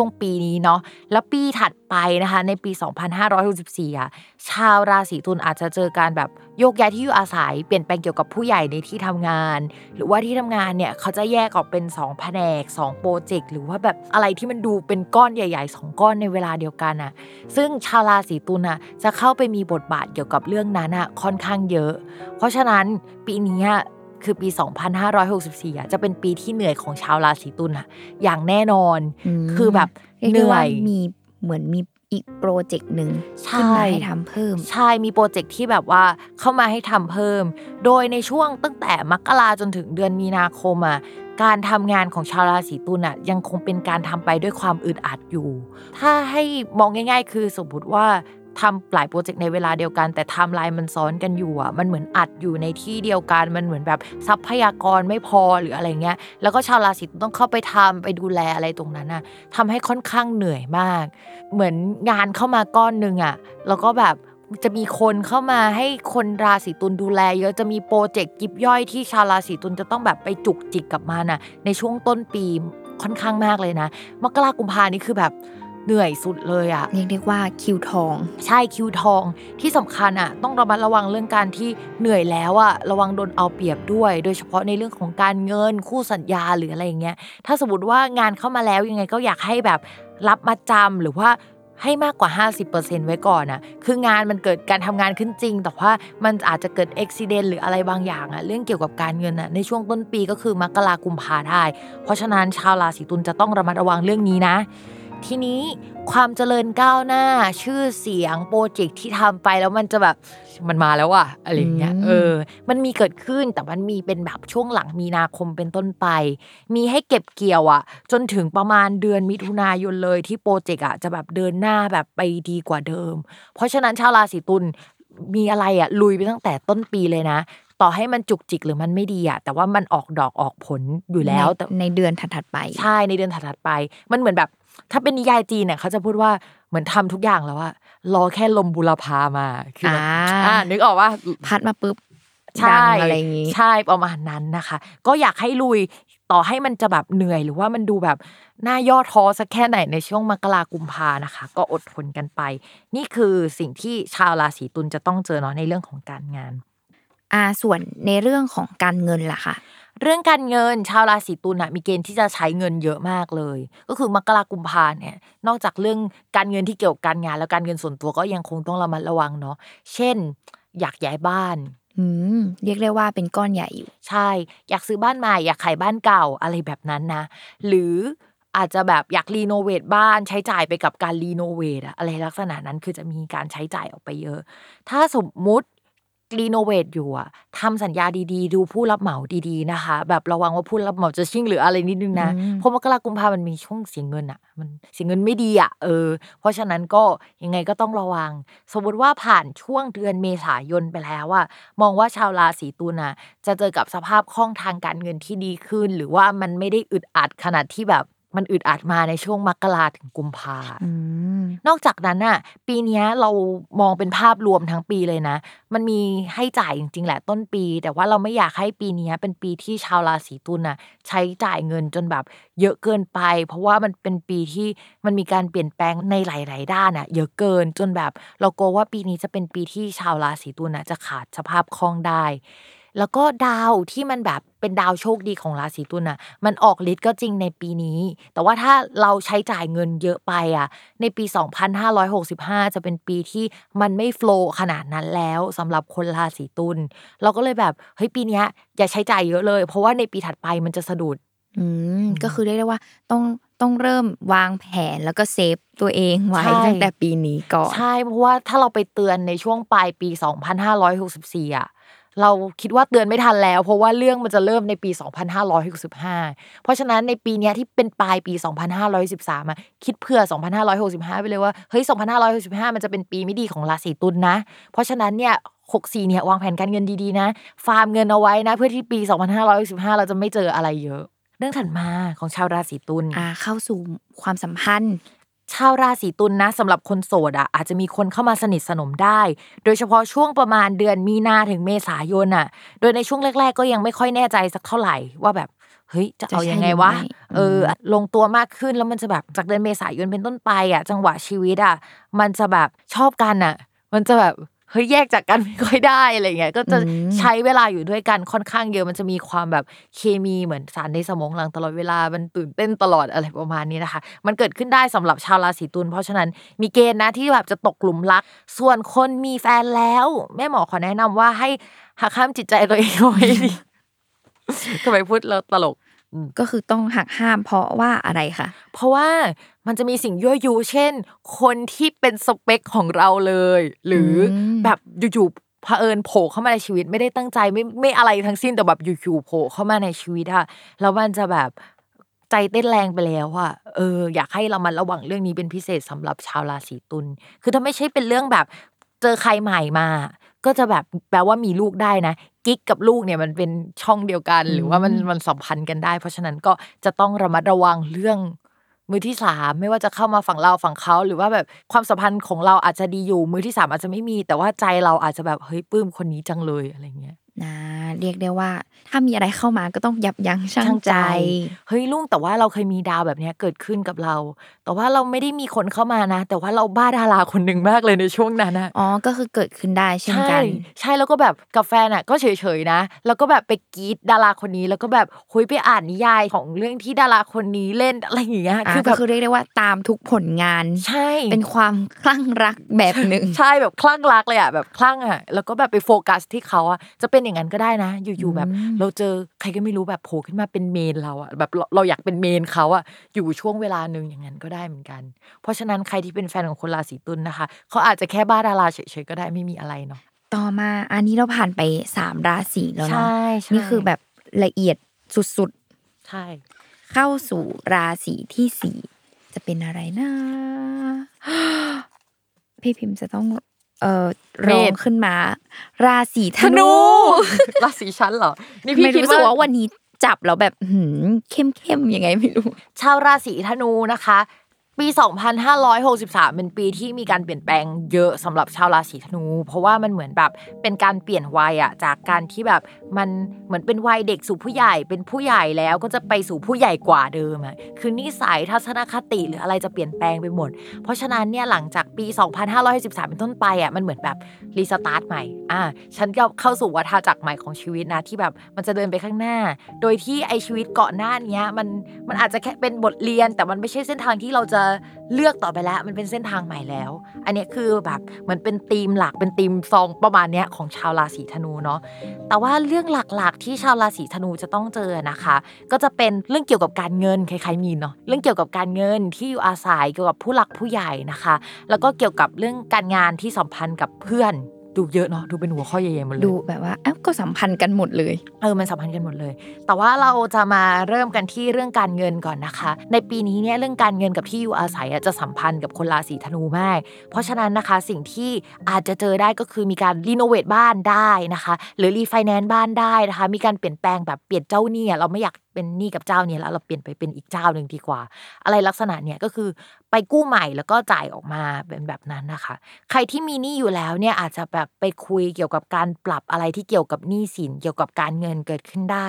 วงปีนี้เนาะแล้วปีถัดไปนะคะในปี2564อ่ะชาวราศีตุลอาจจะเจอการแบบโยกย้ายที่อยู่อาศัยเปลี่ยนแปลงเกี่ยวกับผู้ใหญ่ในที่ทำงานหรือว่าที่ทำงานเนี่ยเขาจะแยกออกเป็น2แผนก2โปรเจกต์หรือว่าแบบอะไรที่มันดูเป็นก้อนใหญ่ๆ2ก้อนในเวลาเดียวกันอ่ะซึ่งชาวราศีตุลน่ะจะเข้าไปมีบทบาทเกี่ยวกับเรื่องนั้นน่ะค่อนข้างเยอะเพราะฉะนั้นปีนี้คือปี2564อ่ะจะเป็นปีที่เหนื่อยของชาวราศีตุลน่ะอย่างแน่นอนคือแบบเหนื่อยมีอีกโปรเจกต์นึงขึ้นมาให้ทำเพิ่มใช่มีโปรเจกต์ที่แบบว่าเข้ามาให้ทำเพิ่มโดยในช่วงตั้งแต่มกราจนถึงเดือนมีนาคมอ่ะการทำงานของชาวราศีตุลน่ะยังคงเป็นการทำไปด้วยความอึดอัดอยู่ถ้าให้มองง่ายๆคือสมมติว่าทำหลายโปรเจกต์ในเวลาเดียวกันแต่ไทม์ไลน์มันซ้อนกันอยู่อ่ะมันเหมือนอัดอยู่ในที่เดียวกันมันเหมือนแบบทรัพยากรไม่พอหรืออะไรเงี้ยแล้วก็ชาวราศีตุลต้องเข้าไปทำไปดูแลอะไรตรงนั้นน่ะทำให้ค่อนข้างเหนื่อยมากเหมือนงานเข้ามาก้อนนึงอ่ะแล้วก็แบบจะมีคนเข้ามาให้คนราศีตุลดูแลเยอะจะมีโปรเจกต์ยิบย่อยที่ชาวราศีตุลจะต้องแบบไปจุกจิกกับมันน่ะในช่วงต้นปีค่อนข้างมากเลยนะมกราคมกุมภาพันธ์นี่คือแบบเหนื่อยสุดเลยอ่ะเรียกว่าคิวทองใช่คิวทองที่สำคัญอ่ะต้องระมัดระวังเรื่องการที่เหนื่อยแล้วอ่ะระวังโดนเอาเปรียบด้วยโดยเฉพาะในเรื่องของการเงินคู่สัญญาหรืออะไรอย่างเงี้ยถ้าสมมติว่างานเข้ามาแล้วยังไงก็อยากให้แบบรับมาจำหรือว่าให้มากกว่า 50% ไว้ก่อนนะคืองานมันเกิดการทำงานขึ้นจริงแต่ว่ามันอาจจะเกิดอุบัติเหตุหรืออะไรบางอย่างอะเรื่องเกี่ยวกับการเงินอะในช่วงต้นปีก็คือมกรากุมภาได้เพราะฉะนั้นชาวราศีตุลจะต้องระมัดระวังเรื่องนี้นะทีนี้ความเจริญก้าวหน้าชื่อเสียงโปรเจกต์ที่ทำไปแล้วมันจะแบบมันมาแล้วอะอะไรอย่างเงี้ยมันมีเกิดขึ้นแต่มันมีเป็นแบบช่วงหลังมีนาคมเป็นต้นไปมีให้เก็บเกี่ยวอะจนถึงประมาณเดือนมิถุนายนเลยที่โปรเจกต์อะจะแบบเดินหน้าแบบไปดีกว่าเดิมเพราะฉะนั้นชาวราศีตุลมีอะไรอะลุยไปตั้งแต่ต้นปีเลยนะต่อให้มันจุกจิกหรือมันไม่ดีอ่ะแต่ว่ามันออกดอกออกผลอยู่แล้วในเดือนถัดๆไปใช่ในเดือนถัดๆไปมันเหมือนแบบถ้าเป็นนิยายจีนเนี่ยเขาจะพูดว่าเหมือนทำทุกอย่างแล้วอ่ะรอแค่ลมบุรพามาคือนึกออกว่าพัดมาปุ๊บใช่อะไรอย่างงี้ใช่ประมาณนั้นนะคะก็อยากให้ลุยต่อให้มันจะแบบเหนื่อยหรือว่ามันดูแบบหน้าย่อท้อสักแค่ไหนในช่วงมกรากุมภานะคะก็อดทนกันไปนี่คือสิ่งที่ชาวราศีตุลจะต้องเจอเนาะในเรื่องของการงานส่วนในเรื่องของการเงินล่ะค่ะเรื่องการเงินชาวราศีตุลน่ะมีเกณฑ์ที่จะใช้เงินเยอะมากเลยก็คือมกราคมกุมภาพันธ์เนี่ยนอกจากเรื่องการเงินที่เกี่ยวกับการงานแล้วการเงินส่วนตัวก็ยังคงต้องระมัดระวังเนาะเช่นอยากย้ายบ้านเรียกได้ว่าเป็นก้อนใหญ่อยู่ใช่อยากซื้อบ้านใหม่อยากขายบ้านเก่าอะไรแบบนั้นนะหรืออาจจะแบบอยากรีโนเวทบ้านใช้จ่ายไปกับการรีโนเวทอะไรลักษณะนั้นคือจะมีการใช้จ่ายออกไปเยอะถ้าสมมุติรีโนเวทอยู่อ่ะทำสัญญาดีๆดูผู้รับเหมาดีๆนะคะแบบระวังว่าผู้รับเหมาจะชิ่งหรืออะไรนิดนึงนะเพราะมกราคมกุมภาพันธ์มันมีช่วงเสียเงินอ่ะมันเสียเงินไม่ดีอ่ะเพราะฉะนั้นก็ยังไงก็ต้องระวังสมมติว่าผ่านช่วงเดือนเมษายนไปแล้วอ่ะมองว่าชาวราศีตุลน่ะจะเจอกับสภาพคล่องทางการเงินที่ดีขึ้นหรือว่ามันไม่ได้อึดอัดขนาดที่แบบมันอึดอัดมาในช่วงมกราถึงกุมภาพันธ์นอกจากนั้นน่ะปีนี้เรามองเป็นภาพรวมทั้งปีเลยนะมันมีให้จ่ายจริงๆแหละต้นปีแต่ว่าเราไม่อยากให้ปีนี้เป็นปีที่ชาวราศีตุลน่ะใช้จ่ายเงินจนแบบเยอะเกินไปเพราะว่ามันเป็นปีที่มันมีการเปลี่ยนแปลงในหลายๆด้านน่ะเยอะเกินจนแบบเรากลัวว่าปีนี้จะเป็นปีที่ชาวราศีตุลน่ะจะขาดสภาพคล่องได้แล้วก็ดาวที่มันแบบเป็นดาวโชคดีของราศีตุลน่ะมันออกฤทธิ์ก็จริงในปีนี้แต่ว่าถ้าเราใช้จ่ายเงินเยอะไปอ่ะในปี2565จะเป็นปีที่มันไม่โฟลว์ขนาดนั้นแล้วสำหรับคนราศีตุลเราก็เลยแบบเฮ้ยปีนี้อย่าใช้จ่ายเยอะเลยเพราะว่าในปีถัดไปมันจะสะดุดก็คือเรียกได้ว่าต้อง ต้องเริ่มวางแผนแล้วก็เซฟตัวเองไว้ตั้งแต่ปีนี้ก่อนใช่เพราะว่าถ้าเราไปเตือนในช่วงปลายปี2564อ่ะเราคิดว่าเตือนไม่ทันแล้วเพราะว่าเรื่องมันจะเริ่มในปี2565เพราะฉะนั้นในปีนี้ที่เป็นปลายปี2563อ่ะคิดเผื่อ2565ไปเลยว่าเฮ้ย2565มันจะเป็นปีไม่ดีของราศีตุลนะเพราะฉะนั้นเนี่ย64เนี่ยวางแผนการเงินดีๆนะฟาร์มเงินเอาไว้นะเพื่อที่ปี2565เราจะไม่เจออะไรเยอะเรื่องถัดมาของชาวราศีตุลเข้าสู่ความสัมพันธ์ชาวราศีตุลนะสำหรับคนโสดอ่ะอาจจะมีคนเข้ามาสนิทสนมได้โดยเฉพาะช่วงประมาณเดือนมีนาถึงเมษายนอ่ะโดยในช่วงแรกๆก็ยังไม่ค่อยแน่ใจสักเท่าไหร่ว่าแบบเฮ้ยจะเอายังไงวะลงตัวมากขึ้นแล้วมันจะแบบจากเดือนเมษายนเป็นต้นไปอ่ะจังหวะชีวิตอ่ะมันจะแบบชอบกันอ่ะมันจะแบบเฮ้ยแยกจากกันไม่ค่อยได้อะไรเงี้ยก็จะใช้เวลาอยู่ด้วยกันค่อนข้างเยอะมันจะมีความแบบเคมีเหมือนสารในสมองหลั่งตลอดเวลามันตื่นเต้นตลอดอะไรประมาณนี้นะคะมันเกิดขึ้นได้สำหรับชาวราศีตุลเพราะฉะนั้นมีเกณฑ์นะที่แบบจะตกหลุมรักส่วนคนมีแฟนแล้วแม่หมอขอแนะนำว่าให้หักห้ามจิตใจตัวเองไว้ดิทำไมพูดแล้วตลกก็คือต้องหักห้ามเพราะว่าอะไรคะเพราะว่ามันจะมีสิ่งยั่วยุเช่นคนที่เป็นสเปคของเราเลยหรือแบบอยู่ๆเผอิญโผล่เข้ามาในชีวิตไม่ได้ตั้งใจไม่อะไรทั้งสิ้นแต่แบบอยู่ๆโผล่เข้ามาในชีวิตอะแล้วมันจะแบบใจเต้นแรงไปแล้วอะอยากให้เรามันระวังเรื่องนี้เป็นพิเศษสำหรับชาวราศีตุลคือถ้าไม่ใช่เป็นเรื่องแบบเจอใครใหม่มาก็จะแบบแปลว่ามีลูกได้นะกิ๊กกับลูกเนี่ยมันเป็นช่องเดียวกันหรือว่ามันสัมพันธ์กันได้เพราะฉะนั้นก็จะต้องระมัดระวังเรื่องมือที่3ไม่ว่าจะเข้ามาฝั่งเราฝั่งเขาหรือว่าแบบความสัมพันธ์ของเราอาจจะดีอยู่มือที่3อาจจะไม่มีแต่ว่าใจเราอาจจะแบบเฮ้ยปลื้มคนนี้จังเลยอะไรเงี้ยเรียกได้ว่าถ้ามีอะไรเข้ามาก็ต้องยับยั้งชั่งใจเฮ้ยลุงแต่ว่าเราเคยมีดาวแบบนี้เกิดขึ้นกับเราแต่ว่าเราไม่ได้มีคนเข้ามานะแต่ว่าเราบ้าดาราคนนึงมากเลยในช่วงนั้นนะอ๋อก็คือเกิดขึ้นได้เช่นกันใช่แล้วก็แบบกับแฟนอ่ะก็เฉยๆนะแล้วก็แบบไปกรี๊ดดาราคนนี้แล้วก็แบบคุยไปอ่านนิยายของเรื่องที่ดาราคนนี้เล่นอะไรอย่างเงี้ยคือแบบเรียกได้ว่าตามทุกผลงานใช่เป็นความคลั่งรักแบบนึงใช่แบบคลั่งรักเลยอ่ะแบบคลั่งอ่ะแล้วก็แบบไปโฟกัสที่เขาอ่ะจะเป็นอย่างนั้นก็ได้นะอยู่ๆแบบเราเจอใครก็ไม่รู้แบบโผล่ขึ้นมาเป็นเมนเราอ่ะแบบเราอยากเป็นเมนเขาอ่ะอยู่ช่วงเวลานึงอย่างนั้นก็ได้เหมือนกันเพราะฉะนั้นใครที่เป็นแฟนของคนราศีตุลนะคะเขาอาจจะแค่บ้าดาราเฉยๆก็ได้ไม่มีอะไรเนาะต่อมาอันนี้เราผ่านไป3ราศีแล้วเนาะนี่คือแบบละเอียดสุดๆใช่เข้าสู่ราศีที่4จะเป็นอะไรนะพี่พิมพ์จะต้องร้องขึ้นมาราศีธนูราศีฉันเหรอนี่พี่คิดว่าวันนี้จับแล้วแบบเข้มๆยังไงไม่รู้ชาวราศีธนูนะคะปี2563เป็นปีที่มีการเปลี่ยนแปลงเยอะสำหรับชาวราศีธนูเพราะว่ามันเหมือนแบบเป็นการเปลี่ยนวัยอ่ะจากการที่แบบมันเหมือนเป็นวัยเด็กสู่ผู้ใหญ่เป็นผู้ใหญ่แล้วก็จะไปสู่ผู้ใหญ่กว่าเดิมอ่ะคือนิสัยทัศนคติหรืออะไรจะเปลี่ยนแปลงไปหมดเพราะฉะนั้นเนี่ยหลังจากปี2563เป็นต้นไปอ่ะมันเหมือนแบบรีสตาร์ทใหม่ฉันก็เข้าสู่วัฏจักรใหม่ของชีวิตนะที่แบบมันจะเดินไปข้างหน้าโดยที่ไอชีวิตก่อนหน้านี้มันอาจจะแค่เป็นบทเรียนแต่มันไม่ใช่เส้นทางที่เราจะเลือกต่อไปแล้วมันเป็นเส้นทางใหม่แล้วอันนี้คือแบบเหมือนเป็นธีมหลักเป็นธีมซองประมาณเนี้ยของชาวราศีธนูเนาะแต่ว่าเรื่องหลักๆที่ชาวราศีธนูจะต้องเจอนะคะก็จะเป็นเรื่องเกี่ยวกับการเงินคล้ายๆมีเนาะเรื่องเกี่ยวกับการเงินที่อยู่อาศัยเกี่ยวกับผู้หลักผู้ใหญ่นะคะแล้วก็เกี่ยวกับเรื่องการงานที่สัมพันธ์กับเพื่อนดูเยอะเนาะดูเป็นหัวข้อใหญ่ๆหมดเลยดูแบบว่าก็สัมพันธ์กันหมดเลยมันสัมพันธ์กันหมดเลยแต่ว่าเราจะมาเริ่มกันที่เรื่องการเงินก่อนนะคะในปีนี้เนี่ยเรื่องการเงินกับที่อยู่อาศัยจะสัมพันธ์กับคนราศีธนูมากเพราะฉะนั้นนะคะสิ่งที่อาจจะเจอได้ก็คือมีการรีโนเวทบ้านได้นะคะหรือรีไฟแนนซ์บ้านได้นะคะมีการเปลี่ยนแปลงแบบเปลี่ยนเจ้าหนี้เราไม่อยากเป็นหนี้กับเจ้าเนี่ยแล้วเราเปลี่ยนไปเป็นอีกเจ้านึงดีกว่าอะไรลักษณะเนี่ยก็คือไปกู้ใหม่แล้วก็จ่ายออกมาเป็นแบบนั้นนะคะใครที่มีหนี้อยู่แล้วเนี่ยอาจจะแบบไปคุยเกี่ยวกับการปรับอะไรที่เกี่ยวกับหนี้สินเกี่ยวกับการเงินเกิดขึ้นได้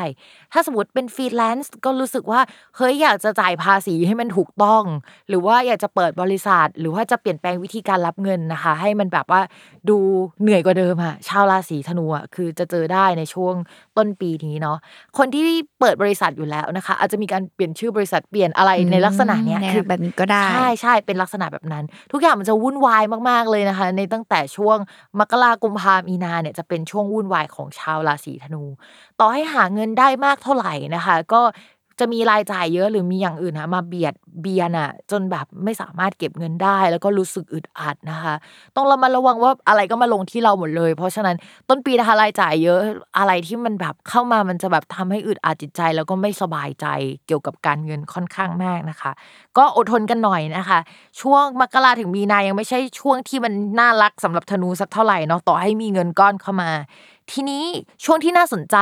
ถ้าสมมติเป็นฟรีแลนซ์ก็รู้สึกว่าเฮ้ยอยากจะจ่ายภาษีให้มันถูกต้องหรือว่าอยากจะเปิดบริษัทหรือว่าจะเปลี่ยนแปลงวิธีการรับเงินนะคะให้มันแบบว่าดูเหนื่อยกว่าเดิมอะชาวราศีธนูอะคือจะเจอได้ในช่วงต้นปีนี้เนาะคนที่เปิดบริษัทอยู่แล้วนะคะอาจจะมีการเปลี่ยนชื่อบริษัทเปลี่ยนอะไรในลักษณะเนี้ยคือแบบนี้ก็ได้ใช่ๆเป็นลักษณะแบบนั้นทุกอย่างมันจะวุ่นวายมากๆเลยนะคะในตั้งแต่ช่วงมกราคมกุมภาพันธ์มีนาเนี่ยจะเป็นช่วงวุ่นวายของชาวราศีธนูต่อให้หาเงินได้มากเท่าไหร่นะคะก็ จะมีรายจ่ายเยอะหรือมีอย่างอื่นนะมาเบียดเบียนอ่ะจนแบบไม่สามารถเก็บเงินได้แล้วก็รู้สึกอึดอัดนะคะต้องระมัดระวังว่าอะไรก็มาลงที่เราหมดเลยเพราะฉะนั้นต้นปีนะคะรายจ่ายเยอะอะไรที่มันแบบเข้ามามันจะแบบทำให้อึดอัดจิตใจแล้วก็ไม่สบายใจเกี่ยวกับการเงินค่อนข้างมากนะคะก็อดทนกันหน่อยนะคะช่วงมกราถึงมีนายังไม่ใช่ช่วงที่มันน่ารักสำหรับธนูสักเท่าไหร่เนาะต่อให้มีเงินก้อนเข้ามาทีนี้ช่วงที่น่าสนใจ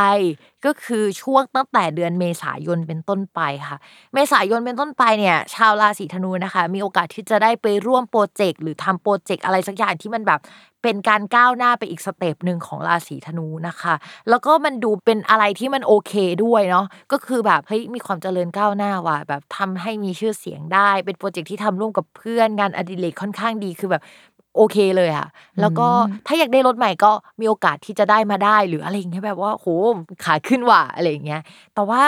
ก็คือช่วงตั้งแต่เดือนเมษายนเป็นต้นไปค่ะเมษายนเป็นต้นไปเนี่ยชาวราศีธนูนะคะมีโอกาสที่จะได้ไปร่วมโปรเจกต์หรือทำโปรเจกต์อะไรสักอย่างที่มันแบบเป็นการก้าวหน้าไปอีกสเต็ปนึงของราศีธนูนะคะแล้วก็มันดูเป็นอะไรที่มันโอเคด้วยเนาะก็คือแบบเฮ้ยมีความเจริญก้าวหน้าว่ะแบบทำให้มีชื่อเสียงได้เป็นโปรเจกต์ที่ทำร่วมกับเพื่อนงานอดิเรกค่อนข้างดีคือแบบโอเคเลยค่ะแล้วก็ถ้าอยากได้รถใหม่ก็มีโอกาสที่จะได้มาได้หรืออะไรอย่างเงี้ยแบบว่าโหขาขึ้นว่ะอะไรอย่างเงี้ยแต่ว่า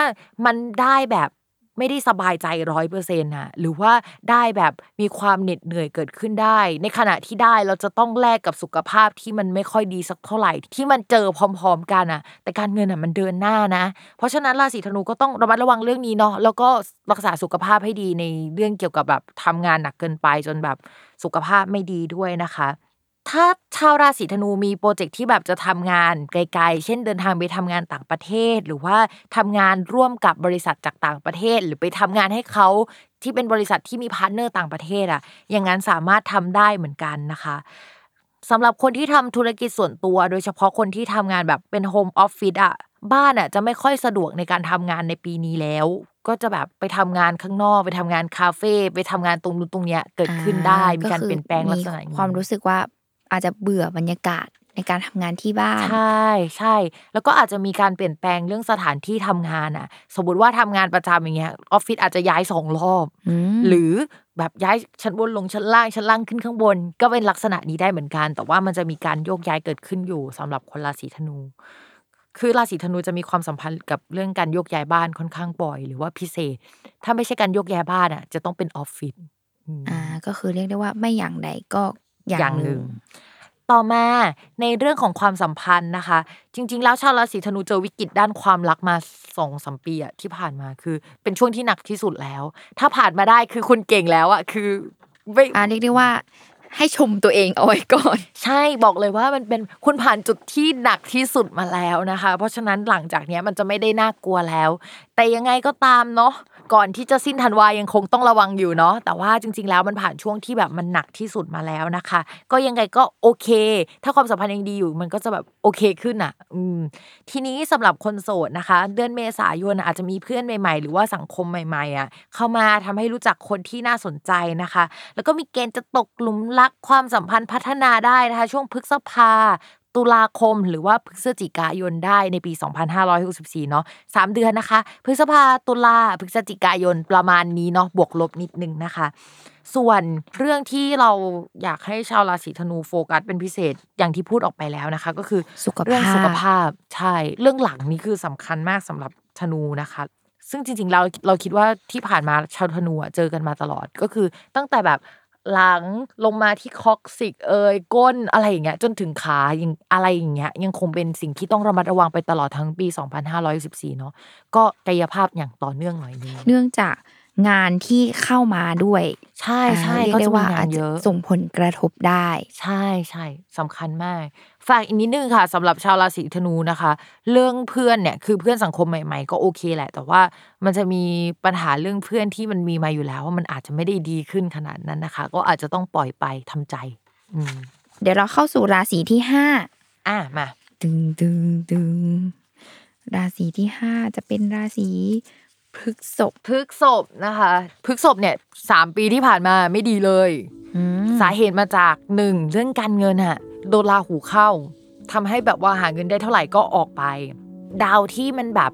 มันได้แบบไม่ได้สบายใจ 100% น่ะหรือว่าได้แบบมีความเหน็ดเหนื่อยเกิดขึ้นได้ในขณะที่ได้เราจะต้องแลกกับสุขภาพที่มันไม่ค่อยดีสักเท่าไหร่ที่มันเจอพร้อมๆกันน่ะแต่การเงินน่ะมันเดินหน้านะเพราะฉะนั้นราศีธนูก็ต้องระมัดระวังเรื่องนี้เนาะแล้วก็รักษาสุขภาพให้ดีในเรื่องเกี่ยวกับแบบทำงานหนักเกินไปจนแบบสุขภาพไม่ดีด้วยนะคะถ้าชาวราศีธนูมีโปรเจกต์ที่แบบจะทำงานไกลๆเช่นเดินทางไปทำงานต่างประเทศหรือว่าทำงานร่วมกับบริษัทจากต่างประเทศหรือไปทำงานให้เขาที่เป็นบริษัทที่มีพาร์ทเนอร์ต่างประเทศอะอย่างนั้นสามารถทำได้เหมือนกันนะคะสำหรับคนที่ทำธุรกิจส่วนตัวโดยเฉพาะคนที่ทำงานแบบเป็นโฮมออฟฟิศอะบ้านอะจะไม่ค่อยสะดวกในการทำงานในปีนี้แล้วก็จะแบบไปทำงานข้างนอกไปทำงานคาเฟ่ไปทำงานตรงนู้นตรงเนี้ยเกิดขึ้นได้มีการเปลี่ยนแปลงลักษณะความรู้สึกว่าอาจจะเบื่อบรรยากาศในการทำงานที่บ้านใช่ๆแล้วก็อาจจะมีการเปลี่ยนแปลงเรื่องสถานที่ทำงานอ่ะสมมุติว่าทำงานประจำอย่างเงี้ยออฟฟิศอาจจะย้าย2รอบหรือแบบย้ายชั้นบนลงชั้นล่างชั้นล่างขึ้นข้างบนก็เป็นลักษณะนี้ได้เหมือนกันแต่ว่ามันจะมีการโยกย้ายเกิดขึ้นอยู่สำหรับคนราศีธนูคือราศีธนูจะมีความสัมพันธ์กับเรื่องการโยกย้ายบ้านค่อนข้างบ่อยหรือว่าพิเศษถ้าไม่ใช่การโยกย้ายบ้านอ่ะจะต้องเป็นออฟฟิศก็คือเรียกได้ว่าไม่อย่างใดก็อย่างหนึ่งต่อมาในเรื่องของความสัมพันธ์นะคะจริงๆแล้วชาวราศีธนูเจอวิกฤตด้านความรักมา 2-3 ปีอะที่ผ่านมาคือเป็นช่วงที่หนักที่สุดแล้วถ้าผ่านมาได้คือคุณเก่งแล้วอะคือไม่เรียกได้ว่าให้ชมตัวเองเอาไว้ก่อนใช่บอกเลยว่ามันเป็นคุณผ่านจุดที่หนักที่สุดมาแล้วนะคะเพราะฉะนั้นหลังจากนี้มันจะไม่ได้น่ากลัวแล้วแต่ยังไงก็ตามเนาะก่อนที่จะสิ้นธันวายังคงต้องระวังอยู่เนาะแต่ว่าจริงๆแล้วมันผ่านช่วงที่แบบมันหนักที่สุดมาแล้วนะคะก็ยังไงก็โอเคถ้าความสัมพันธ์ยังดีอยู่มันก็จะแบบโอเคขึ้นอ่ะทีนี้สำหรับคนโสดนะคะเดือนเมษายนอาจจะมีเพื่อนใหม่ๆหรือว่าสังคมใหม่ๆอ่ะเข้ามาทำให้รู้จักคนที่น่าสนใจนะคะแล้วก็มีเกณฑ์จะตกหลุมรักความสัมพันธ์พัฒนาได้นะคะช่วงพฤษภาตุลาคมหรือว่าพฤศจิกายนได้ในปี2564เนาะ3เดือนนะคะพฤษภาตุลาพฤศจิกายนประมาณนี้เนาะบวกลบนิดนึงนะคะส่วนเรื่องที่เราอยากให้ชาวราศีธนูโฟกัสเป็นพิเศษอย่างที่พูดออกไปแล้วนะคะก็คือเรื่องสุขภาพใช่เรื่องหลังนี่คือสำคัญมากสำหรับธนูนะคะซึ่งจริงๆเราคิดว่าที่ผ่านมาชาวธนูเจอกันมาตลอดก็คือตั้งแต่แบบหลังลงมาที่คอกซิกก้นอะไรอย่างเงี้ยจนถึงขาอย่างอะไรอย่างเงี้ยยังคงเป็นสิ่งที่ต้องระมัดระวังไปตลอดทั้งปี2514เนาะก็กายภาพอย่างต่อเนื่องหน่อยนึงเนื่องจากงานที่เข้ามาด้วยใช่ใช่ก็จะมีงานเยอะส่งผลกระทบได้ใช่ใช่สำคัญมากฝากอีกนิดนึงค่ะสำหรับชาวราศีธนูนะคะเรื่องเพื่อนเนี่ยคือเพื่อนสังคมใหม่ๆก็โอเคแหละแต่ว่ามันจะมีปัญหาเรื่องเพื่อนที่มันมีมาอยู่แล้วว่ามันอาจจะไม่ได้ดีขึ้นขนาดนั้นนะคะก็อาจจะต้องปล่อยไปทำใจเดี๋ยวเราเข้าสู่ราศีที่ห้ามาดึงราศีที่ห้าจะเป็นราศีพฤกษภนะคะพฤกษภเนี่ย3ปีที่ผ่านมาไม่ดีเลยสาเหตุมาจาก1เรื่องการเงินอะโดนราหูเข้าทำให้แบบว่าหาเงินได้เท่าไหร่ก็ออกไปดาวที่มันแบบ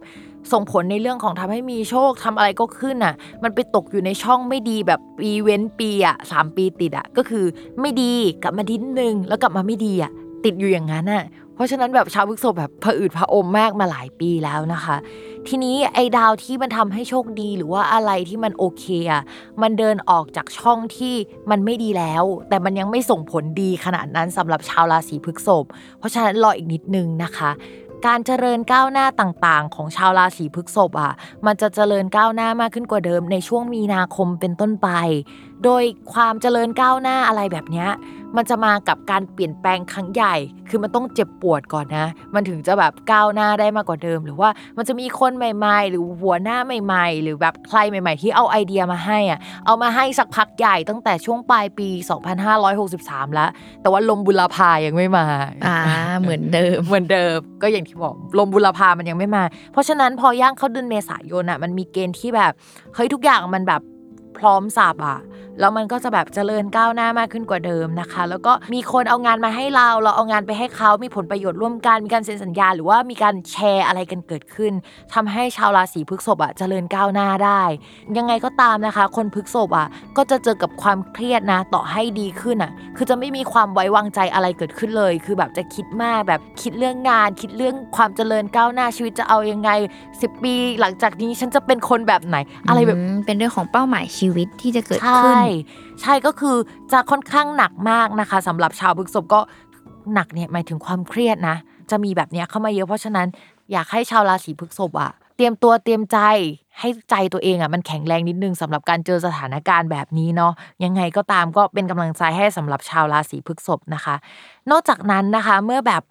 ส่งผลในเรื่องของทำให้มีโชคทำอะไรก็ขึ้นอ่ะมันไปตกอยู่ในช่องไม่ดีแบบปีเว้นปีอ่ะ3ปีติดอ่ะก็คือไม่ดีกลับมาดิ้นนึงแล้วกลับมาไม่ดีอ่ะติดอยู่อย่างนั้นอ่ะเพราะฉะนั้นแบบชาวพฤกษภแบบผะอืดผะอมมากมาหลายปีแล้วนะคะทีนี้ไอ้ดาวที่มันทำให้โชคดีหรือว่าอะไรที่มันโอเคอ่ะมันเดินออกจากช่องที่มันไม่ดีแล้วแต่มันยังไม่ส่งผลดีขนาดนั้นสำหรับชาวราศีพฤษภเพราะฉะนั้นรออีกนิดนึงนะคะ การเจริญก้าวหน้าต่างๆของชาวราศีพฤษภอ่ะมันจะเจริญก้าวหน้ามากขึ้นกว่าเดิมในช่วงมีนาคมเป็นต้นไปโดยความเจริญก้าวหน้าอะไรแบบนี้มันจะมากับการเปลี่ยนแปลงครั้งใหญ่คือมันต้องเจ็บปวดก่อนนะมันถึงจะแบบก้าวหน้าได้มากกว่าเดิมหรือว่ามันจะมีคนใหม่ๆหรือหัวหน้าใหม่ๆหรือแบบใครใหม่ๆที่เอาไอเดียมาให้อ่ะเอามาให้สักพักใหญ่ตั้งแต่ช่วงปลายปี2563แล้วแต่ว่าลมบุรพายังไม่มาเหมือนเดิมก็อย่างที่บอกลมบุรพามันยังไม่มาเพราะฉะนั้นพอย่างเข้าเดือนเมษายนอ่ะมันมีเกณฑ์ที่แบบเฮ้ยทุกอย่างมันแบบพร้อมสับอ่ะแล้วมันก็จะแบบเจริญก้าวหน้ามากขึ้นกว่าเดิมนะคะแล้วก็มีคนเอางานมาให้เราเอางานไปให้เขามีผลประโยชน์ร่วมกันมีการเซ็นสัญญาหรือว่ามีการแชร์อะไรกันเกิดขึ้นทำให้ชาวราศีพฤษภอ่ะเจริญก้าวหน้าได้ยังไงก็ตามนะคะคนพฤษภอ่ะก็จะเจอกับความเครียดนะต่อให้ดีขึ้นอ่ะคือจะไม่มีความไว้วางใจอะไรเกิดขึ้นเลยคือแบบจะคิดมากแบบคิดเรื่องงานคิดเรื่องความเจริญก้าวหน้าชีวิตจะเอายังไง10ปีหลังจากนี้ฉันจะเป็นคนแบบไหนอะไรแบบเป็นเรื่องของเป้าหมายชีวิตที่จะเกิดขึ้นใช่ก็คือจะค่อนข้างหนักมากนะคะสำหรับชาวพฤษภก็หนักเนี่ยหมายถึงความเครียดนะจะมีแบบเนี้ยเข้ามาเยอะเพราะฉะนั้นอยากให้ชาวราศีพฤษภอ่ะเตรียมตัวเตรียมใจให้ใจตัวเองอ่ะมันแข็งแรงนิดนึงสำหรับการเจอสถานการณ์แบบนี้เนาะยังไงก็ตามก็เป็นกำลังใจให้สำหรับชาวราศีพฤษภนะคะนอกจากนั้นนะคะเมื่อแบบ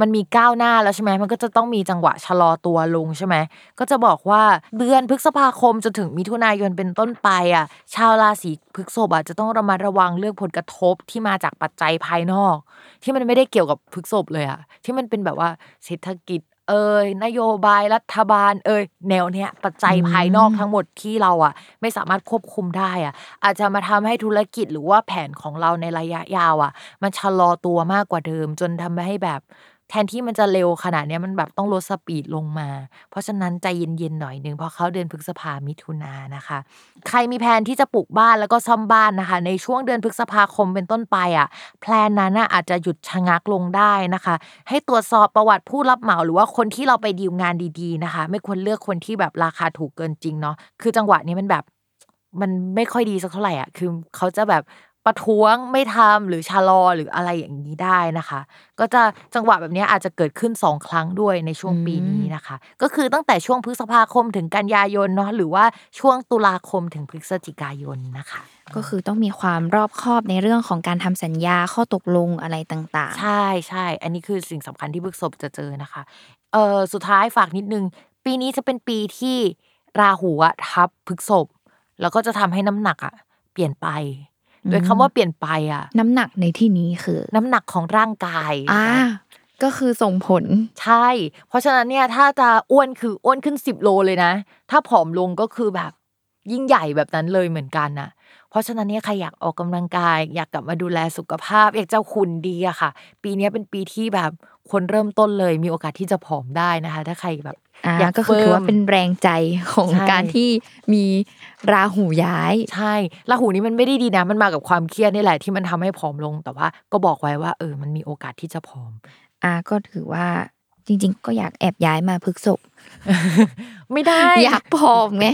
มันมีก้าวหน้าแล้วใช่มั้ยมันก็จะต้องมีจังหวะชะลอตัวลงใช่มั้ยก็จะบอกว่าเดือนพฤษภาคมจนถึงมิถุนายนเป็นต้นไปอ่ะชาวราศีพฤษภอ่ะจะต้องระมัดระวังเรื่องผลกระทบที่มาจากปัจจัยภายนอกที่มันไม่ได้เกี่ยวกับพฤษภเลยอ่ะที่มันเป็นแบบว่าเศรษฐกิจนโยบายรัฐบาลแนวเนี้ยปัจจัยภายนอกทั้งหมดที่เราอ่ะไม่สามารถควบคุมได้อ่ะอาจจะมาทำให้ธุรกิจหรือว่าแผนของเราในระยะยาวอ่ะมันชะลอตัวมากกว่าเดิมจนทำให้แบบแทนที่มันจะเร็วขนาดนี้มันแบบต้องลดสปีดลงมาเพราะฉะนั้นใจเย็นๆหน่อยนึงเพราะเขาเดือนพฤษภาคมมิถุนายนนะคะใครมีแผนที่จะปลูกบ้านแล้วก็ซ่อมบ้านนะคะในช่วงเดือนพฤษภาคมเป็นต้นไปอ่ะแพลนนั้นน่ะอาจจะหยุดชะงักลงได้นะคะให้ตรวจสอบประวัติผู้รับเหมาหรือว่าคนที่เราไปดีลงานดีๆนะคะไม่ควรเลือกคนที่แบบราคาถูกเกินจริงเนาะคือจังหวะนี้มันแบบมันไม่ค่อยดีสักเท่าไหร่อ่ะคือเขาจะแบบประท้วงไม่ทำหรือชะลอหรืออะไรอย่างนี้ได้นะคะก็จะจังหวะแบบนี้อาจจะเกิดขึ้น2ครั้งด้วยในช่วงปีนี้นะคะก็คือตั้งแต่ช่วงพฤษภาคมถึงกันยายนเนาะหรือว่าช่วงตุลาคมถึงพฤศจิกายนนะคะก็คือต้องมีความรอบคอบในเรื่องของการทำสัญญาข้อตกลงอะไรต่างๆใช่ๆอันนี้คือสิ่งสำคัญที่พฤษภจะเจอนะคะสุดท้ายฝากนิดนึงปีนี้จะเป็นปีที่ราหูทับพฤษภแล้วก็จะทำให้น้ำหนักอะเปลี่ยนไปโดยคำว่าเปลี่ยนไปอ่ะน้ำหนักในที่นี้คือน้ำหนักของร่างกายก็คือส่งผลใช่เพราะฉะนั้นเนี่ยถ้าจะอ้วนคืออ้วนขึ้น10โลเลยนะถ้าผอมลงก็คือแบบยิ่งใหญ่แบบนั้นเลยเหมือนกันนะเพราะฉะนั้นเนี่ยใครอยากออกกำลังกายอยากกลับมาดูแลสุขภาพอยากจะหุ่นดีอะค่ะปีนี้เป็นปีที่แบบคนเริ่มต้นเลยมีโอกาสที่จะผอมได้นะคะถ้าใครแบบอยากก็คือถือว่าเป็นแรงใจของการที่มีราหูย้ายใช่ราหูนี้มันไม่ได้ดีนะมันมากับความเครียดนี่แหละที่มันทำให้ผอมลงแต่ว่าก็บอกไว้ว่ามันมีโอกาสที่จะผอมก็ถือว่าจริงๆก็อยากแอบย้ายมาพฤษภไม่ได้อยากผอมไง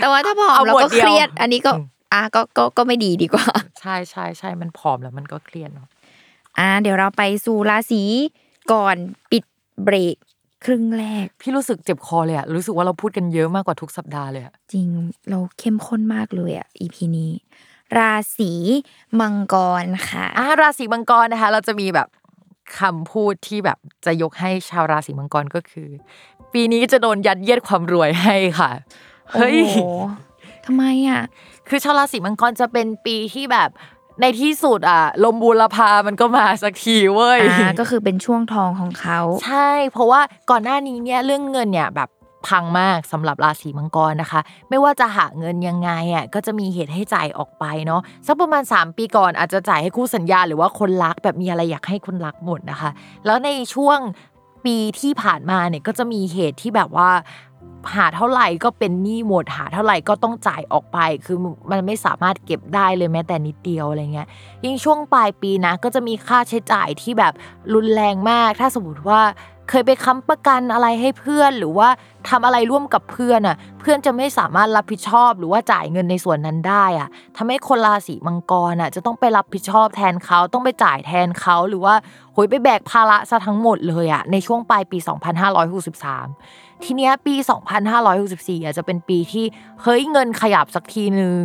แต่ว่าถ้าผอมเราก็เครียดอันนี้ก็ก็ไม่ดีกว่าใช่ๆๆมันผอมแล้วมันก็เครียดเนาะเดี๋ยวเราไปสู่ราศีก่อนปิดเบรกครึ่งแรกพี่รู้สึกเจ็บคอเลยอ่ะรู้สึกว่าเราพูดกันเยอะมากกว่าทุกสัปดาห์เลยอ่ะจริงเราเข้มข้นมากเลยอ่ะ EP นี้ราศีมังกรค่ะราศีมังกรนะคะเราจะมีแบบคำพูดที่แบบจะยกให้ชาวราศีมังกรก็คือปีนี้จะโดนยัดเยียดความรวยให้ค่ะเฮ้ยทำไมอ่ะคือชาวราศีมังกรจะเป็นปีที่แบบในที่สุดลมบูรพามันก็มาสักทีเว้ยก็คือเป็นช่วงทองของเขาใช่เพราะว่าก่อนหน้านี้เนี่ยเรื่องเงินเนี่ยแบบพังมากสำหรับราศีมังกรนะคะไม่ว่าจะหาเงินยังไงก็จะมีเหตุให้จ่ายออกไปเนาะสักประมาณ3ปีก่อนอาจจะจ่ายให้คู่สัญญาหรือว่าคนรักแบบมีอะไรอยากให้คนรักหมดนะคะแล้วในช่วงปีที่ผ่านมาเนี่ยก็จะมีเหตุที่แบบว่าหาเท่าไหร่ก็เป็นหนี้หมดหาเท่าไหร่ก็ต้องจ่ายออกไปคือมันไม่สามารถเก็บได้เลยแม้แต่นิดเดียวอะไรเงี้ยยิ่งช่วงปลายปีนะก็จะมีค่าใช้จ่ายที่แบบรุนแรงมากถ้าสมมติว่าเคยไปค้ำประกันอะไรให้เพื่อนหรือว่า ทำอะไรร่วมกับเพื่อนอ่ะเพื่อนจะไม่สามารถรับผิดชอบหรือว่าจ่ายเงินในส่วนนั้นได้อ่ะทำให้คนราศีมังกรอ่ะจะต้องไปรับผิดชอบแทนเขาต้องไปจ่ายแทนเขาหรือว่าโหยไปแบกภาระซะทั้งหมดเลยอ่ะในช่วงปลายปี2563ทีเนี้ยปี2564อ่ะจะเป็นปีที่เฮ้ยเงินขยับสักทีนึง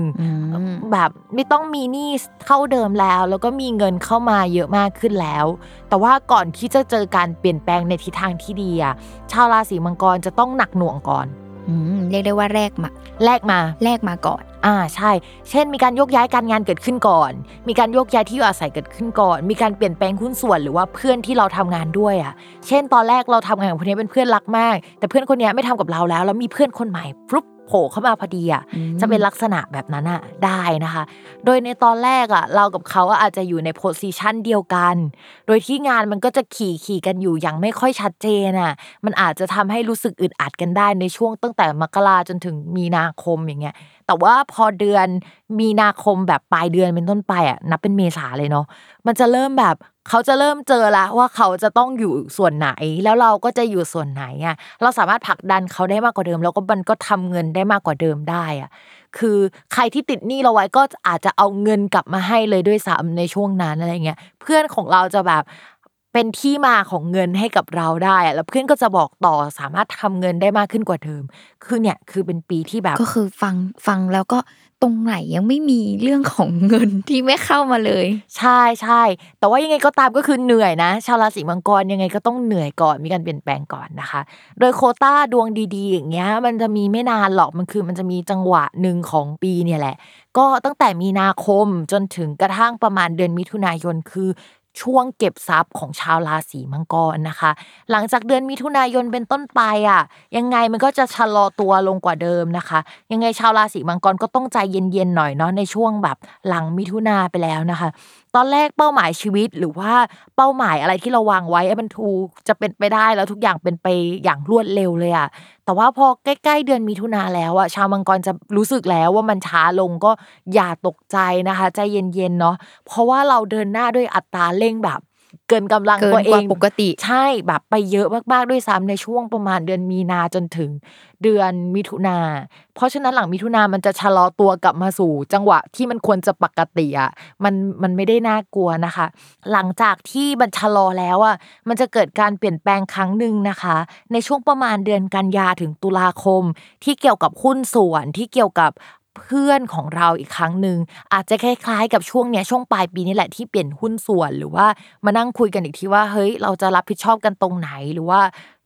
แบบไม่ต้องมีหนี้เท่าเดิมแล้วแล้วก็มีเงินเข้ามาเยอะมากขึ้นแล้วแต่ว่าก่อนที่จะเจอการเปลี่ยนแปลงในทิศทางที่ดีอ่ะชาวราศีมังกรจะต้องหนักหน่วงก่อนเรียกได้ว่าแรกมาก่อนใช่เช่นมีการยกย้ายการงานเกิดขึ้นก่อนมีการยกย้ายที่อยู่อาศัยเกิดขึ้นก่อนมีการเปลี่ยนแปลงหุ้นส่วนหรือว่าเพื่อนที่เราทำงานด้วยอ่ะเช่นตอนแรกเราทำงานกับคนนี้เป็นเพื่อนรักมากแต่เพื่อนคนนี้ไม่ทำกับเราแล้วแล้วมีเพื่อนคนใหม่ปุ๊บโผล่เข้ามาพอดีอ่ะจะเป็นลักษณะแบบนั้นอ่ะได้นะคะโดยในตอนแรกอ่ะเรากับเขาอาจจะอยู่ในโพสิชันเดียวกันโดยที่งานมันก็จะขี่กันอยู่อย่างไม่ค่อยชัดเจนอ่ะมันอาจจะทำให้รู้สึกอึดอัดกันได้ในช่วงตั้งแต่มกราจนถึงมีนาคมอย่างเงี้ยแต่ว่าพอเดือนมีนาคมแบบปลายเดือนเป็นต้นไปอ่ะนับเป็นเมษาเลยเนาะมันจะเริ่มแบบเขาจะเริ่มเจอแล้วว่าเขาจะต้องอยู่ส่วนไหนแล้วเราก็จะอยู่ส่วนไหนอ่ะเราสามารถผลักดันเขาได้มากกว่าเดิมแล้วก็มันก็ทำเงินได้มากกว่าเดิมได้อ่ะคือใครที่ติดหนี้เราไว้ก็อาจจะเอาเงินกลับมาให้เลยด้วยซ้ำในช่วงนั้นอะไรเงี้ยเพื่อนของเราจะแบบเป็นที่มาของเงินให้กับเราได้อ่ะแล้วเพื่อนก็จะบอกต่อสามารถทำเงินได้มากขึ้นกว่าเดิมคือเนี่ยคือเป็นปีที่แบบก็คือฟังแล้วก็ตรงไหนยังไม่มีเรื่องของเงินที่ไม่เข้ามาเลยใช่ๆแต่ว่ายังไงก็ตามก็คือเหนื่อยนะชาวราศีมังกรยังไงก็ต้องเหนื่อยก่อนมีการเปลี่ยนแปลงก่อนนะคะโดยโควต้าดวงดีๆอย่างเงี้ยมันจะมีไม่นานหรอกมันจะมีจังหวะนึงของปีเนี่ยแหละก็ตั้งแต่มีนาคมจนถึงกระทั่งประมาณเดือนมิถุนายนคือช่วงเก็บทรัพย์ของชาวราศีมังกรนะคะหลังจากเดือนมิถุนายนเป็นต้นไปอ่ะยังไงมันก็จะชะลอตัวลงกว่าเดิมนะคะยังไงชาวราศีมังกรก็ต้องใจเย็นๆหน่อยเนาะในช่วงแบบหลังมิถุนาไปแล้วนะคะตอนแรกเป้าหมายชีวิตหรือว่าเป้าหมายอะไรที่เราวางไว้มันถูกจะเป็นไปได้แล้วทุกอย่างเป็นไปอย่างรวดเร็วเลยอ่ะแต่ว่าพอใกล้ๆเดือนมิถุนาแล้วอ่ะชาวมังกรจะรู้สึกแล้วว่ามันช้าลงก็อย่าตกใจนะคะใจเย็นๆเนาะเพราะว่าเราเดินหน้าด้วยอัตราเร่งแบบเกินกำลังตัวเองปกติใช่แบบไปเยอะมากๆด้วยซ้ำในช่วงประมาณเดือนมีนาจนถึงเดือนมิถุนาเพราะฉะนั้นหลังมิถุนามันจะชะลอตัวกลับมาสู่จังหวะที่มันควรจะปกติอ่ะมันไม่ได้น่ากลัวนะคะหลังจากที่มันชะลอแล้วอ่ะมันจะเกิดการเปลี่ยนแปลงครั้งนึงนะคะในช่วงประมาณเดือนกันยาถึงตุลาคมที่เกี่ยวกับหุ้นส่วนที่เกี่ยวกับเพื่อนของเราอีกครั้งนึงอาจจะคล้ายๆกับช่วงเนี้ยช่วงปลายปีนี่แหละที่เปลี่ยนหุ้นส่วนหรือว่ามานั่งคุยกันอีกทีว่าเฮ้ยเราจะรับผิดชอบกันตรงไหนหรือว่า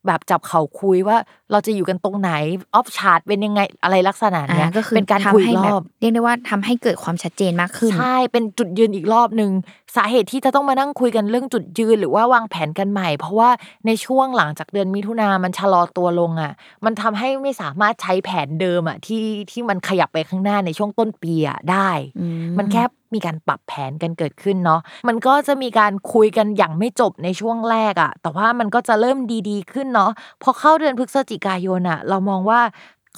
แบบจับเขาคุยว่าเราจะอยู่กันตรงไหนออฟชาร์ตเป็นยังไงอะไรลักษณะเนี้ยก็คือเป็นการคุยรอบเรียกได้ว่าทำให้เกิดความชัดเจนมากขึ้นใช่เป็นจุดยืนอีกรอบนึงสาเหตุที่จะต้องมานั่งคุยกันเรื่องจุดยืนหรือว่าวางแผนกันใหม่เพราะว่าในช่วงหลังจากเดือนมิถุนายนมันชะลอตัวลงอ่ะมันทำให้ไม่สามารถใช้แผนเดิมอ่ะที่มันขยับไปข้างหน้าในช่วงต้นปีอ่ะได้มันแค่มีการปรับแผนกันเกิดขึ้นเนาะมันก็จะมีการคุยกันอย่างไม่จบในช่วงแรกอ่ะแต่ว่ามันก็จะเริ่มดีๆขึ้นเนาะพอเข้าเดือนพฤศจิกายนอ่ะเรามองว่า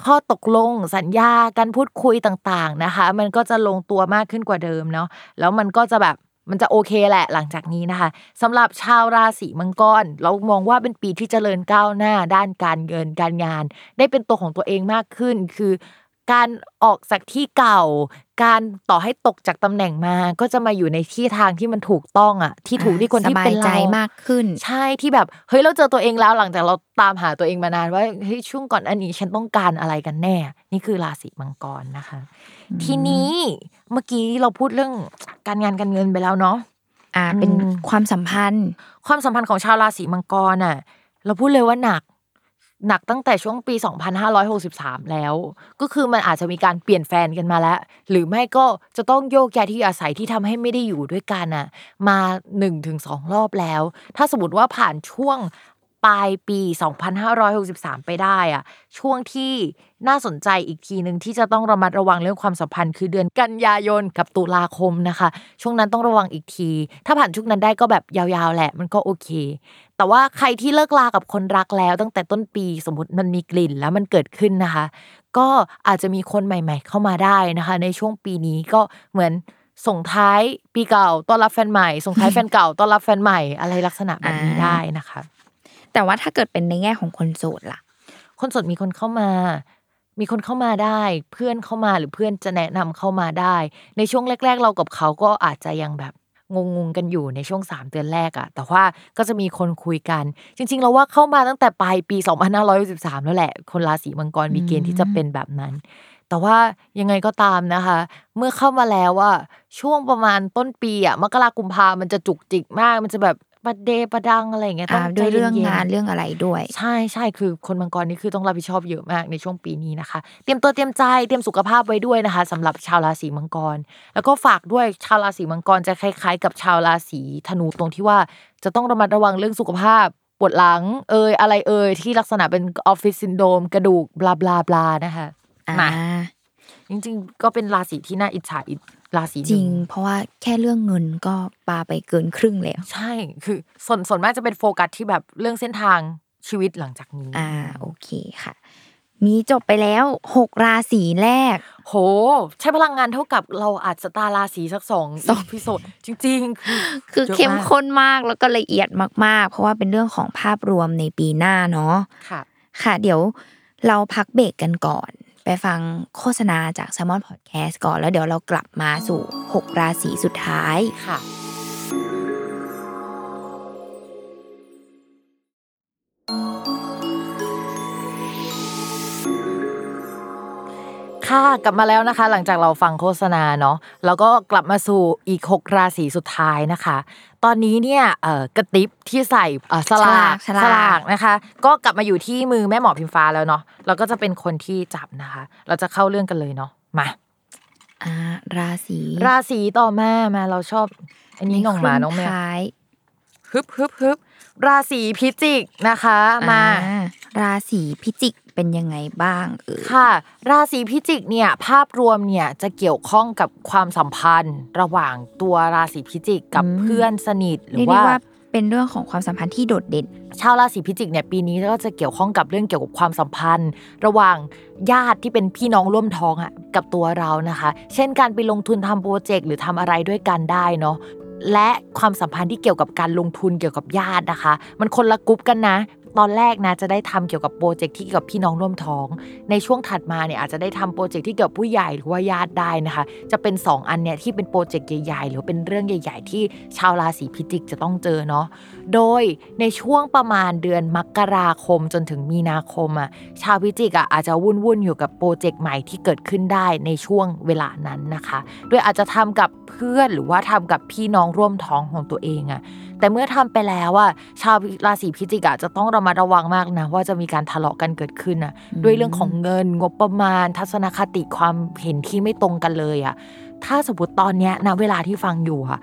ข้อตกลงสัญญาการพูดคุยต่างๆนะคะมันก็จะลงตัวมากขึ้นกว่าเดิมเนาะแล้วมันก็จะแบบมันจะโอเคแหละหลังจากนี้นะคะสำหรับชาวราศีมังกรเรามองว่าเป็นปีที่เจริญก้าวหน้าด้านการเงินการงานได้เป็นตัวของตัวเองมากขึ้นคือการออกจากที่เก่าการต่อให้ตกจากตำแหน่งมาก็จะมาอยู่ในที่ทางที่มันถูกต้องอ่ะที่ถูกที่คนที่เป็นเราสบายใจมากขึ้นใช่ที่แบบเฮ้ยเราเจอตัวเองแล้วหลังจากเราตามหาตัวเองมานานว่าเฮ้ยช่วงก่อนอันนี้ฉันต้องการอะไรกันแน่นี่คือราศีมังกรนะคะทีนี้เมื่อกี้เราพูดเรื่องการงานการเงินไปแล้วเนาะเป็นความสัมพันธ์ของชาวราศีมังกรอ่ะเราพูดเลยว่าหนักตั้งแต่ช่วงปี2563แล้วก็คือมันอาจจะมีการเปลี่ยนแฟนกันมาแล้วหรือไม่ก็จะต้องโยกย้ายที่อาศัยที่ทำให้ไม่ได้อยู่ด้วยกันน่ะมา 1-2 รอบแล้วถ้าสมมุติว่าผ่านช่วงปลายปี2563ไปได้อ่ะช่วงที่น่าสนใจอีกทีนึงที่จะต้องระมัดระวังเรื่องความสัมพันธ์คือเดือนกันยายนกับตุลาคมนะคะช่วงนั้นต้องระวังอีกทีถ้าผ่านช่วงนั้นได้ก็แบบยาวๆแหละมันก็โอเคแต่ว่าใครที่เลิกลากับคนรักแล้วตั้งแต่ต้นปีสมมุติมันมีกลิ่นแล้วมันเกิดขึ้นนะคะก็อาจจะมีคนใหม่ๆเข้ามาได้นะคะในช่วงปีนี้ก็เหมือนส่งท้ายปีเก่าต้อนรับแฟนใหม่ส่งท้ายแฟนเก่าต้อนรับแฟนใหม่อะไรลักษณะแบบนี้ได้นะคะแต่ว่าถ้าเกิดเป็นในแง่ของคนโสดล่ะ คนโสดมีคนเข้ามาได้เพื่อนเข้ามาหรือเพื่อนจะแนะนำเข้ามาได้ในช่วงแรกๆเรากับเขาก็อาจจะยังแบบงงๆกันอยู่ในช่วง3เดือนแรกอะแต่ว่าก็จะมีคนคุยกันจริงๆเราว่าเข้ามาตั้งแต่ปลายปี2513แล้วแหละคนราศีมังกรมีเกณฑ์ที่จะเป็นแบบนั้นแต่ว่ายังไงก็ตามนะคะเมื่อเข้ามาแล้วอะช่วงประมาณต้นปีอะมกราคมกุมภาพันธ์มันจะจุกจิกมากมันจะแบบประเดประดังอะไรอย่างเงี้ยต้องด้วยเรื่องงานเรื่องอะไรด้วยใช่ใช่คือคนมังกรนี่คือต้องรับผิดชอบเยอะมากในช่วงปีนี้นะคะเตรียมตัวเตรียมใจเตรียมสุขภาพไว้ด้วยนะคะสำหรับชาวราศีมังกรแล้วก็ฝากด้วยชาวราศีมังกรจะคล้ายๆกับชาวราศีธนูตรงที่ว่าจะต้องระมัดระวังเรื่องสุขภาพปวดหลังอะไรที่ลักษณะเป็นออฟฟิศซินโดรมกระดูกบลาบลาบลานะคะมาจริงๆก็เป็นราศีที่น่าอิจฉาอีกราศีจริงเพราะว่าแค่เรื่องเงินก็ปาไปเกินครึ่งแล้วใช่คือส่วนมากจะเป็นโฟกัสที่แบบเรื่องเส้นทางชีวิตหลังจากนี้โอเคค่ะมีจบไปแล้ว6ราศีแรกโหใช้พลังงานเท่ากับเราอาจจะตาราศีสัก2 อีพิโซดจริงๆคือเข้มข้นมากแล้วก็ละเอียดมากๆเพราะว่าเป็นเรื่องของภาพรวมในปีหน้าเนาะค่ะค่ะเดี๋ยวเราพักเบรกกันก่อนไปฟังโฆษณาจาก Salmon Podcast ก่อนแล้วเดี๋ยวเรากลับมาสู่6ราศีสุดท้ายค่ะค่ะกลับมาแล้วนะคะหลังจากเราฟังโฆษณาเนาะแล้วก็กลับมาสู่อีก6ราศีสุดท้ายนะคะตอนนี้เนี่ยกระติบที่ใส่สลากนะคะก็กลับมาอยู่ที่มือแม่หมอพิมฟ้าแล้วเนาะเราก็จะเป็นคนที่จับนะคะเราจะเข้าเรื่องกันเลยเนาะมาราศีต่อมาเราชอบอันนี้น้องหมาน้องแมวฮึบราศีพิจิกนะคะมาราศีพิจิกเป็นยังไงบ้างค่ะราศีพิจิกเนี่ยภาพรวมเนี่ยจะเกี่ยวข้องกับความสัมพันธ์ระหว่างตัวราศีพิจิกกับเพื่อนสนิทหรือว่าเป็นเรื่องของความสัมพันธ์ที่โดดเด่นชาวราศีพิจิกเนี่ยปีนี้ก็จะเกี่ยวข้องกับเรื่องเกี่ยวกับความสัมพันธ์ระหว่างญาติที่เป็นพี่น้องร่วมท้องอ่ะกับตัวเรานะคะเช่นการไปลงทุนทำโปรเจกต์หรือทำอะไรด้วยกันได้เนาะและความสัมพันธ์ที่เกี่ยวกับการลงทุนเกี่ยวกับญาตินะคะมันคนละกรุ๊ปกันนะตอนแรกนะจะได้ทำเกี่ยวกับโปรเจกต์ที่เกี่ยวกับพี่น้องร่วมท้องในช่วงถัดมาเนี่ยอาจจะได้ทำโปรเจกต์ที่เกี่ยวกับผู้ใหญ่หรือว่าญาติได้นะคะจะเป็น2อันเนี่ยที่เป็นโปรเจกต์ใหญ่ๆหรือเป็นเรื่องใหญ่ๆที่ชาวราศีพิจิกจะต้องเจอเนาะโดยในช่วงประมาณเดือนมกราคมจนถึงมีนาคมอ่ะชาวพิจิกอ่ะอาจจะวุ่นๆอยู่กับโปรเจกต์ใหม่ที่เกิดขึ้นได้ในช่วงเวลานั้นนะคะโดยอาจจะทำกับเพื่อนหรือว่าทำกับพี่น้องร่วมท้องของตัวเองอ่ะแต่เมื่อทำไปแล้วอ่ะชาวราศีพิจิกอ่ะจะต้องมาระวังมากนะว่าจะมีการทะเลาะกันเกิดขึ้นนะด้วยเรื่องของเงินงบประมาณทัศนคติความเห็นที่ไม่ตรงกันเลยอ่ะถ้าสมมติตอนเนี้ยนะเวลาที่ฟังอยู่อ่ะ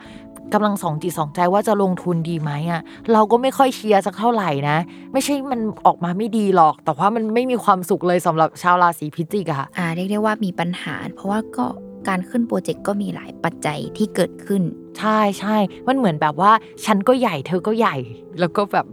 กำลังสองจิตสองใจว่าจะลงทุนดีไหมอ่ะเราก็ไม่ค่อยเชียร์สักเท่าไหร่นะไม่ใช่มันออกมาไม่ดีหรอกแต่ว่ามันไม่มีความสุขเลยสำหรับชาวราศีพิจิกอะค่ะเรียกได้ว่ามีปัญหาเพราะว่าก็การขึ้นโปรเจกต์ก็มีหลายปัจจัยที่เกิดขึ้นใช่ใช่มันเหมือนแบบว่าฉันก็ใหญ่เธอก็ใหญ่แล้วก็แบบ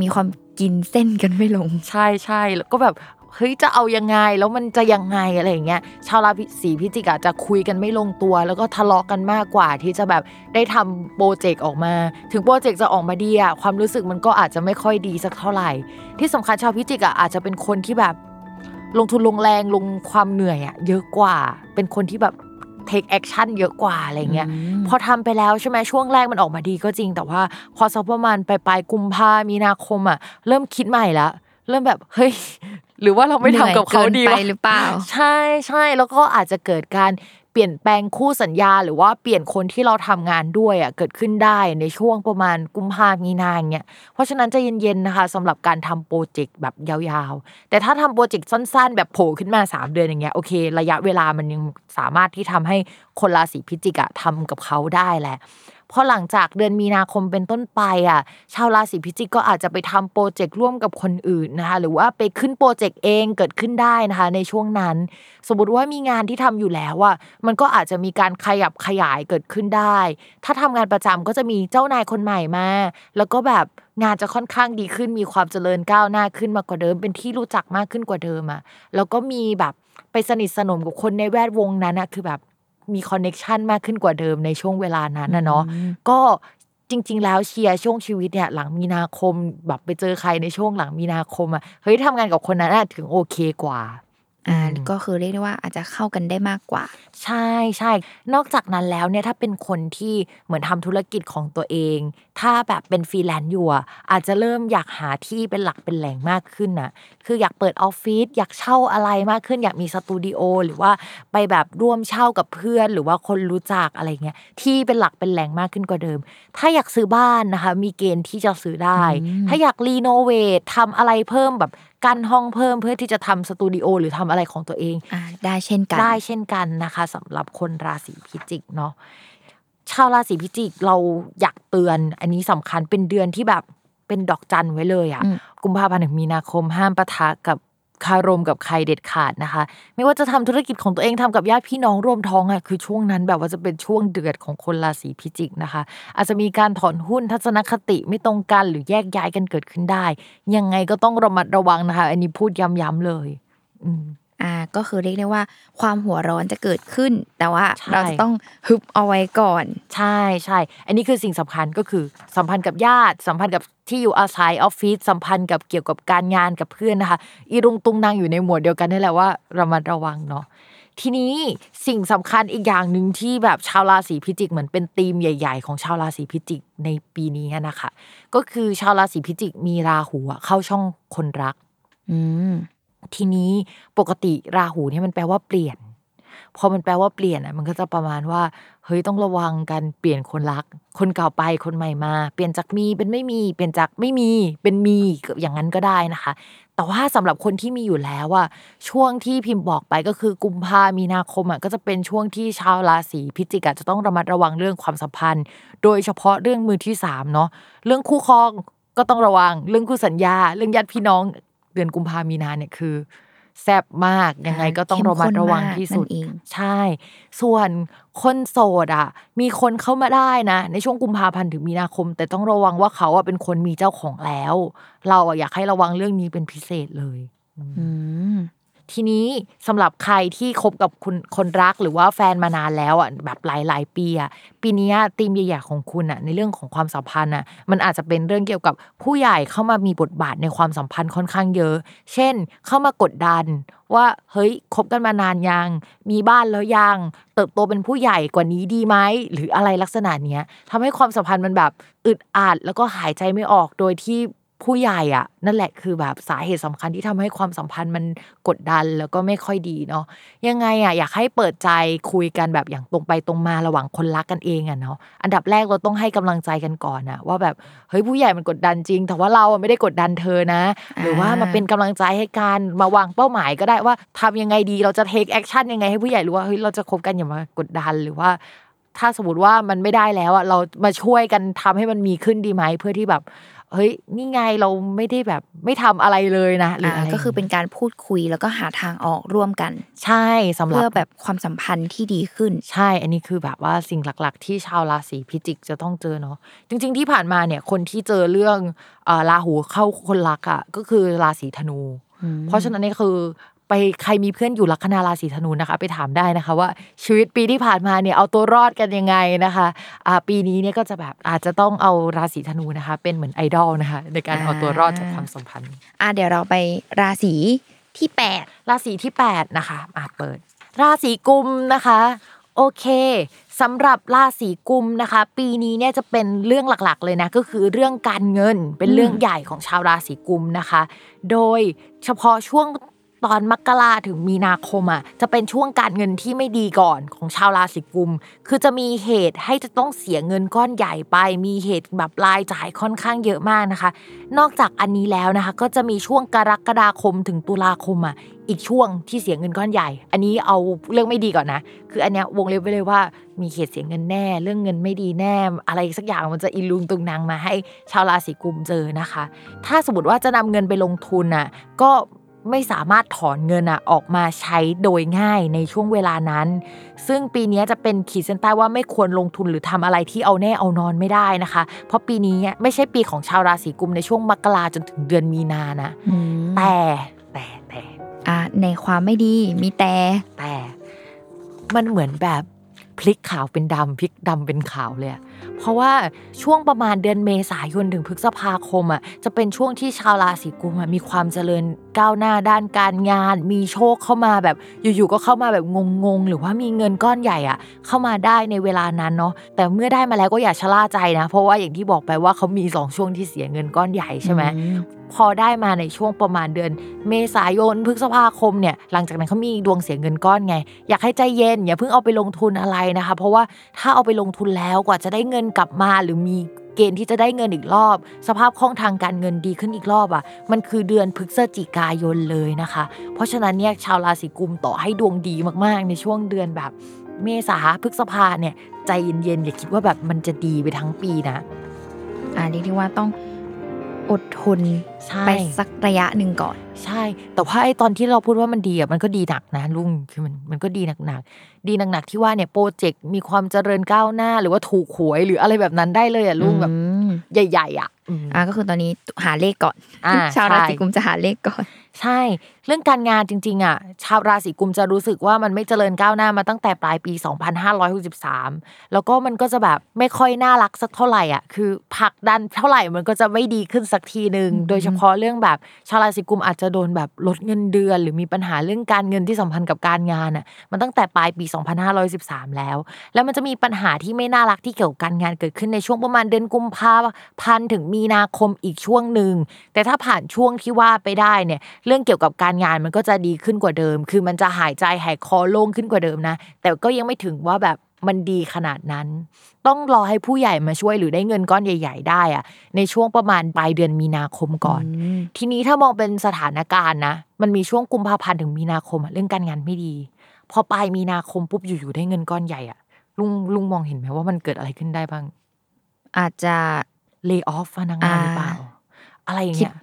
มีความกินเส้นกันไม่ลงใช่ๆแล้วก็แบบเฮ้ยจะเอายังไงแล้วมันจะยังไงอะไรอย่างเงี้ยชาวราศีพิจิกจะคุยกันไม่ลงตัวแล้วก็ทะเลาะกันมากกว่าที่จะแบบได้ทำโปรเจกต์ออกมาถึงโปรเจกต์จะออกมาดีอะความรู้สึกมันก็อาจจะไม่ค่อยดีสักเท่าไหร่ที่สำคัญชาวพิจิกอาจจะเป็นคนที่แบบลงทุนลงแรงลงความเหนื่อยอะเยอะกว่าเป็นคนที่แบบtake action เยอะกว่าอะไรเงี้ยพอทำไปแล้วใช่ไหมช่วงแรกมันออกมาดีก็จริงแต่ว่าพอสักประมาณปลายกุมภามีนาคมอ่ะเริ่มคิดใหม่ละเริ่มแบบเฮ้ยหรือว่าเราไม่ทำกับเขาดีวะหรือเปล่าใช่ๆแล้วก็อาจจะเกิดการเปลี่ยนแปลงคู่สัญญาหรือว่าเปลี่ยนคนที่เราทำงานด้วยอ่ะเกิดขึ้นได้ในช่วงประมาณกุมภามีนาเงี้ยเพราะฉะนั้นใจเย็นๆนะคะสำหรับการทำโปรเจกต์แบบยาวๆแต่ถ้าทำโปรเจกต์สั้นๆแบบโผล่ขึ้นมา3เดือนอย่างเงี้ยโอเคระยะเวลามันยังสามารถที่ทำให้คนราศีพิจิกอ่ะทำกับเขาได้แหละพอหลังจากเดือนมีนาคมเป็นต้นไปอ่ะชาวราศีพิจิกก็อาจจะไปทำโปรเจกต์ร่วมกับคนอื่นนะคะหรือว่าไปขึ้นโปรเจกต์เองเกิดขึ้นได้นะคะในช่วงนั้นสมมติว่ามีงานที่ทำอยู่แล้วอ่ะมันก็อาจจะมีการขยับขยายเกิดขึ้นได้ถ้าทำงานประจำก็จะมีเจ้านายคนใหม่มาแล้วก็แบบงานจะค่อนข้างดีขึ้นมีความเจริญก้าวหน้าขึ้นมากกว่าเดิมเป็นที่รู้จักมากขึ้นกว่าเดิมอ่ะแล้วก็มีแบบไปสนิทสนมกับคนในแวดวงนั้นอ่ะคือแบบมีคอนเนคชั่นมากขึ้นกว่าเดิมในช่วงเวลานั้นนะเนาะก็ จริงๆแล้วเชียร์ช่วงชีวิตเนี่ยหลังมีนาคมแบบไปเจอใครในช่วงหลังมีนาคมอ่ะเฮ้ยทำงานกับคนนั้นถึงโอเคกว่าก็คือเรียกได้ว่าอาจจะเข้ากันได้มากกว่าใช่ๆนอกจากนั้นแล้วเนี่ยถ้าเป็นคนที่เหมือนทำธุรกิจของตัวเองถ้าแบบเป็นฟรีแลนซ์อยู่อาจจะเริ่มอยากหาที่เป็นหลักเป็นแหล่งมากขึ้นนะคืออยากเปิดออฟฟิศอยากเช่าอะไรมากขึ้นอยากมีสตูดิโอหรือว่าไปแบบร่วมเช่ากับเพื่อนหรือว่าคนรู้จักอะไรเงี้ยที่เป็นหลักเป็นแหล่งมากขึ้นกว่าเดิมถ้าอยากซื้อบ้านนะคะมีเกณฑ์ที่จะซื้อได้ถ้าอยากรีโนเวททำอะไรเพิ่มแบบกันห้องเพิ่มเพื่อที่จะทำสตูดิโอหรือทำอะไรของตัวเองได้เช่นกันนะคะสำหรับคนราศีพิจิกเนาะชาวราศีพิจิกเราอยากเตือนอันนี้สำคัญเป็นเดือนที่แบบเป็นดอกจันไว้เลยอ่ะกุมภาพันธ์ถึงมีนาคมห้ามปะทะกับคารมกับใครเด็ดขาดนะคะไม่ว่าจะทำธุรกิจของตัวเองทำกับญาติพี่น้องร่วมท้องอ่ะคือช่วงนั้นแบบว่าจะเป็นช่วงเดือดของคนราศีพิจิกนะคะอาจจะมีการถอนหุ้นทัศนคติไม่ตรงกันหรือแยกย้ายกันเกิดขึ้นได้ยังไงก็ต้องระมัดระวังนะคะอันนี้พูดย้ำๆเลยก็คือเรียกได้ว่าความหัวร้อนจะเกิดขึ้นแต่ว่าเราจะต้องฮึบเอาไว้ก่อนใช่อันนี้คือสิ่งสำคัญก็คือสัมพันธ์กับญาติสัมพันธ์กับที่อยู่อาศัยออฟฟิศสัมพันธ์กับเกี่ยวกับการงานกับเพื่อนนะคะอีรุงตุงนางอยู่ในหมวดเดียวกันนี่แหละว่าระมัดระวังเนาะทีนี้สิ่งสำคัญอีกอย่างนึงที่แบบชาวราศีพิจิกเหมือนเป็นธีมใหญ่ๆของชาวราศีพิจิกในปีนี้นะคะก็คือชาวราศีพิจิกมีราหูเข้าช่องคนรักทีนี้ปกติราหูเนี่ยมันแปลว่าเปลี่ยนพอมันแปลว่าเปลี่ยนมันก็จะประมาณว่าเฮ้ยต้องระวังกันเปลี่ยนคนรักคนเก่าไปคนใหม่มาเปลี่ยนจากมีเป็นไม่มีเปลี่ยนจากไม่มีเป็นมีอย่างนั้นก็ได้นะคะแต่ว่าสำหรับคนที่มีอยู่แล้วอ่ะช่วงที่พิมพ์บอกไปก็คือกุมภามีนาคมอ่ะก็จะเป็นช่วงที่ชาวราศีพิจิกจะต้องระมัดระวังเรื่องความสัมพันธ์โดยเฉพาะเรื่องมือที่3เนาะเรื่องคู่ครองก็ต้องระวังเรื่องคู่สัญญาเรื่องญาติพี่น้องเดือนกุมภาพันธ์มีนาเนี่ยคือแซ่บมากยังไงก็ต้องระมัดระวังที่สุดใช่ส่วนคนโสดอ่ะมีคนเข้ามาได้นะในช่วงกุมภาพันธ์ถึงมีนาคมแต่ต้องระวังว่าเขาอ่ะเป็นคนมีเจ้าของแล้วเราอ่ะอยากให้ระวังเรื่องนี้เป็นพิเศษเลยทีนี้สำหรับใครที่คบกับคนรักหรือว่าแฟนมานานแล้วอ่ะแบบหลายๆปีอ่ะปีนี้ธีมใหญ่ๆของคุณอ่ะในเรื่องของความสัมพันธ์อ่ะมันอาจจะเป็นเรื่องเกี่ยวกับผู้ใหญ่เข้ามามีบทบาทในความสัมพันธ์ค่อนข้างเยอะเช่นเข้ามากดดันว่าเฮ้ยคบกันมานานยังมีบ้านแล้วยังเติบโตเป็นผู้ใหญ่กว่านี้ดีไหมหรืออะไรลักษณะเนี้ยทำให้ความสัมพันธ์มันแบบอึดอัดแล้วก็หายใจไม่ออกโดยที่ผู้ใหญ่อ่ะนั่นแหละคือแบบสาเหตุสำคัญที่ทำให้ความสัมพันธ์มันกดดันแล้วก็ไม่ค่อยดีเนาะยังไงอ่ะอยากให้เปิดใจคุยกันแบบอย่างตรงไปตรงมาระหว่างคนรักกันเองอ่ะเนาะอันดับแรกเราต้องให้กำลังใจกันก่อนนะว่าแบบเฮ้ยผู้ใหญ่มันกดดันจริงแต่ว่าเราไม่ได้กดดันเธอนะหรือว่ามาเป็นกำลังใจให้กันมาวางเป้าหมายก็ได้ว่าทำยังไงดีเราจะเทคแอคชั่นยังไงให้ผู้ใหญ่รู้ว่าเฮ้ยเราจะคบกันอย่ามากดดันหรือว่าถ้าสมมติว่ามันไม่ได้แล้วอ่ะเรามาช่วยกันทำให้มันมีขึ้นดีไหมเพื่อที่แบบเฮ้ยนี่ไงเราไม่ได้แบบไม่ทำอะไรเลยนะหรืออะไรก็คือเป็นการพูดคุยแล้วก็หาทางออกร่วมกันใช่สำหรับเพื่อแบบความสัมพันธ์ที่ดีขึ้นใช่อันนี้คือแบบว่าสิ่งหลักๆที่ชาวราศีพิจิกจะต้องเจอเนาะจริงๆที่ผ่านมาเนี่ยคนที่เจอเรื่องราหูเข้าคนรักอ่ะก็คือราศีธนูเพราะฉะนั้นนี่คือไปใครมีเพื่อนอยู่ลัคนาราศีธนูนะคะไปถามได้นะคะว่าชีวิตปีที่ผ่านมาเนี่ยเอาตัวรอดกันยังไงนะคะปีนี้เนี่ยก็จะแบบอาจจะต้องเอาราศีธนูนะคะเป็นเหมือนไอดอลนะคะในการเอาตัวรอดจากความสัมพันธ์เดี๋ยวเราไปราศีที่8ราศีที่8นะคะเปิดราศีกุมนะคะโอเคสำหรับราศีกุมนะคะปีนี้เนี่ยจะเป็นเรื่องหลักๆเลยนะก็คือเรื่องการเงินเป็นเรื่องใหญ่ของชาวราศีกุมนะคะโดยเฉพาะช่วงตอนมกราถึงมีนาคมจะเป็นช่วงการเงินที่ไม่ดีก่อนของชาวราศีกุมคือจะมีเหตุให้จะต้องเสียเงินก้อนใหญ่ไปมีเหตุแบบรายจ่ายค่อนข้างเยอะมากนะคะนอกจากอันนี้แล้วนะคะก็จะมีช่วงกรกฎาคมถึงตุลาคมอีกช่วงที่เสียเงินก้อนใหญ่อันนี้เอาเรื่องไม่ดีก่อนนะคืออันเนี้ยวงเล็บไว้เลยว่ามีเหตุเสียเงินแน่เรื่องเงินไม่ดีแน่อะไรสักอย่างมันจะอิลุงตุงนางมาให้ชาวราศีกุมเจอนะคะถ้าสมมติว่าจะนำเงินไปลงทุนก็ไม่สามารถถอนเงินออกมาใช้โดยง่ายในช่วงเวลานั้นซึ่งปีนี้จะเป็นขีดเส้นใต้ว่าไม่ควรลงทุนหรือทำอะไรที่เอาแน่เอานอนไม่ได้นะคะเพราะปีนี้ไม่ใช่ปีของชาวราศีกุมในช่วงมกราจนถึงเดือนมีนานะแต่ในความไม่ดีมีแต่มันเหมือนแบบพลิกขาวเป็นดำพลิกดำเป็นขาวเลย เพราะว่าช่วงประมาณเดือนเมษายนถึงพฤษภาคมอ่ะจะเป็นช่วงที่ชาวราศีกุมมีความเจริญก้าวหน้าด้านการงานมีโชคเข้ามาแบบอยู่ๆก็เข้ามาแบบงงๆหรือว่ามีเงินก้อนใหญ่อ่ะเข้ามาได้ในเวลานั้นเนาะแต่เมื่อได้มาแล้วก็อย่าชะล่าใจนะเพราะว่าอย่างที่บอกไปว่าเขามี2ช่วงที่เสียเงินก้อนใหญ่ใช่มั้ยพอได้มาในช่วงประมาณเดือนเมษายนพฤษภาคมเนี่ยหลังจากนั้นเขามีดวงเสียเงินก้อนไงอยากให้ใจเย็นอย่าเพิ่งเอาไปลงทุนอะไรนะคะเพราะว่าถ้าเอาไปลงทุนแล้วกว่าจะได้เงินกลับมาหรือมีเกณฑ์ที่จะได้เงินอีกรอบสภาพคล่องทางการเงินดีขึ้นอีกรอบอ่ะมันคือเดือนพฤศจิกายนเลยนะคะเพราะฉะนั้นเนี่ยชาวราศีกุมต่อให้ดวงดีมากๆในช่วงเดือนแบบเมษาพฤษภาเนี่ยใจเย็นๆอย่าคิดว่าแบบมันจะดีไปทั้งปีนะเรียกได้ว่าต้องอดทนไปสักระยะหนึ่งก่อนใช่แต่ว่าไอ้ตอนที่เราพูดว่ามันดีอ่ะมันก็ดีหนักนะลุงคือมันก็ดีหนักๆดีหนักๆที่ว่าเนี่ยโปรเจกต์มีความเจริญก้าวหน้าหรือว่าถูกหวยหรืออะไรแบบนั้นได้เลยอ่ะลุงแบบใหญ่ๆอ่ะก็คือตอนนี้หาเลขก่อนชาวราศีกุมจะหาเลขก่อนใช่เรื่องการงานจริงๆอ่ะชาวราศีกุมจะรู้สึกว่ามันไม่เจริญก้าวหน้ามาตั้งแต่ปลายปี2563แล้วก็มันก็จะแบบไม่ค่อยน่ารักสักเท่าไหร่อ่ะคือผลักดันเท่าไหร่มันก็จะไม่ดีขึ้นสักทีนึงโดยเฉพาะเรื่องแบบชาวราศีกุมอาจจะโดนแบบลดเงินเดือนหรือมีปัญหาเรื่องการเงินที่สัมพันธ์กับการงานอ่ะมันตั้งแต่ปลายปี2513แล้วมันจะมีปัญหาที่ไม่น่ารักที่เกี่ยวกับการงานเกิดขึ้นในช่วงประมาณเดือนกุมภาพันธ์ถึงมีนาคมอีกช่วงนึงแต่ถ้าผ่านช่วงที่ว่าไปได้เนี่ยเรื่องเกี่ยวกับการงานมันก็จะดีขึ้นกว่าเดิมคือมันจะหายใจหายคอโล่งขึ้นกว่าเดิมนะแต่ก็ยังไม่ถึงว่าแบบมันดีขนาดนั้นต้องรอให้ผู้ใหญ่มาช่วยหรือได้เงินก้อนใหญ่ๆได้อะในช่วงประมาณปลายเดือนมีนาคมก่อนทีนี้ถ้ามองเป็นสถานการณ์นะมันมีช่วงกุมภาพันธ์ถึงมีนาคมเรื่องการงานไม่ดีพอปลายมีนาคมปุ๊บอยู่ๆได้เงินก้อนใหญ่อะลุงมองเห็นไหมว่ามันเกิดอะไรขึ้นได้บ้างอาจจะเลย์ออฟพนักงานหรือเปล่าอะไรอย่างเงี้ย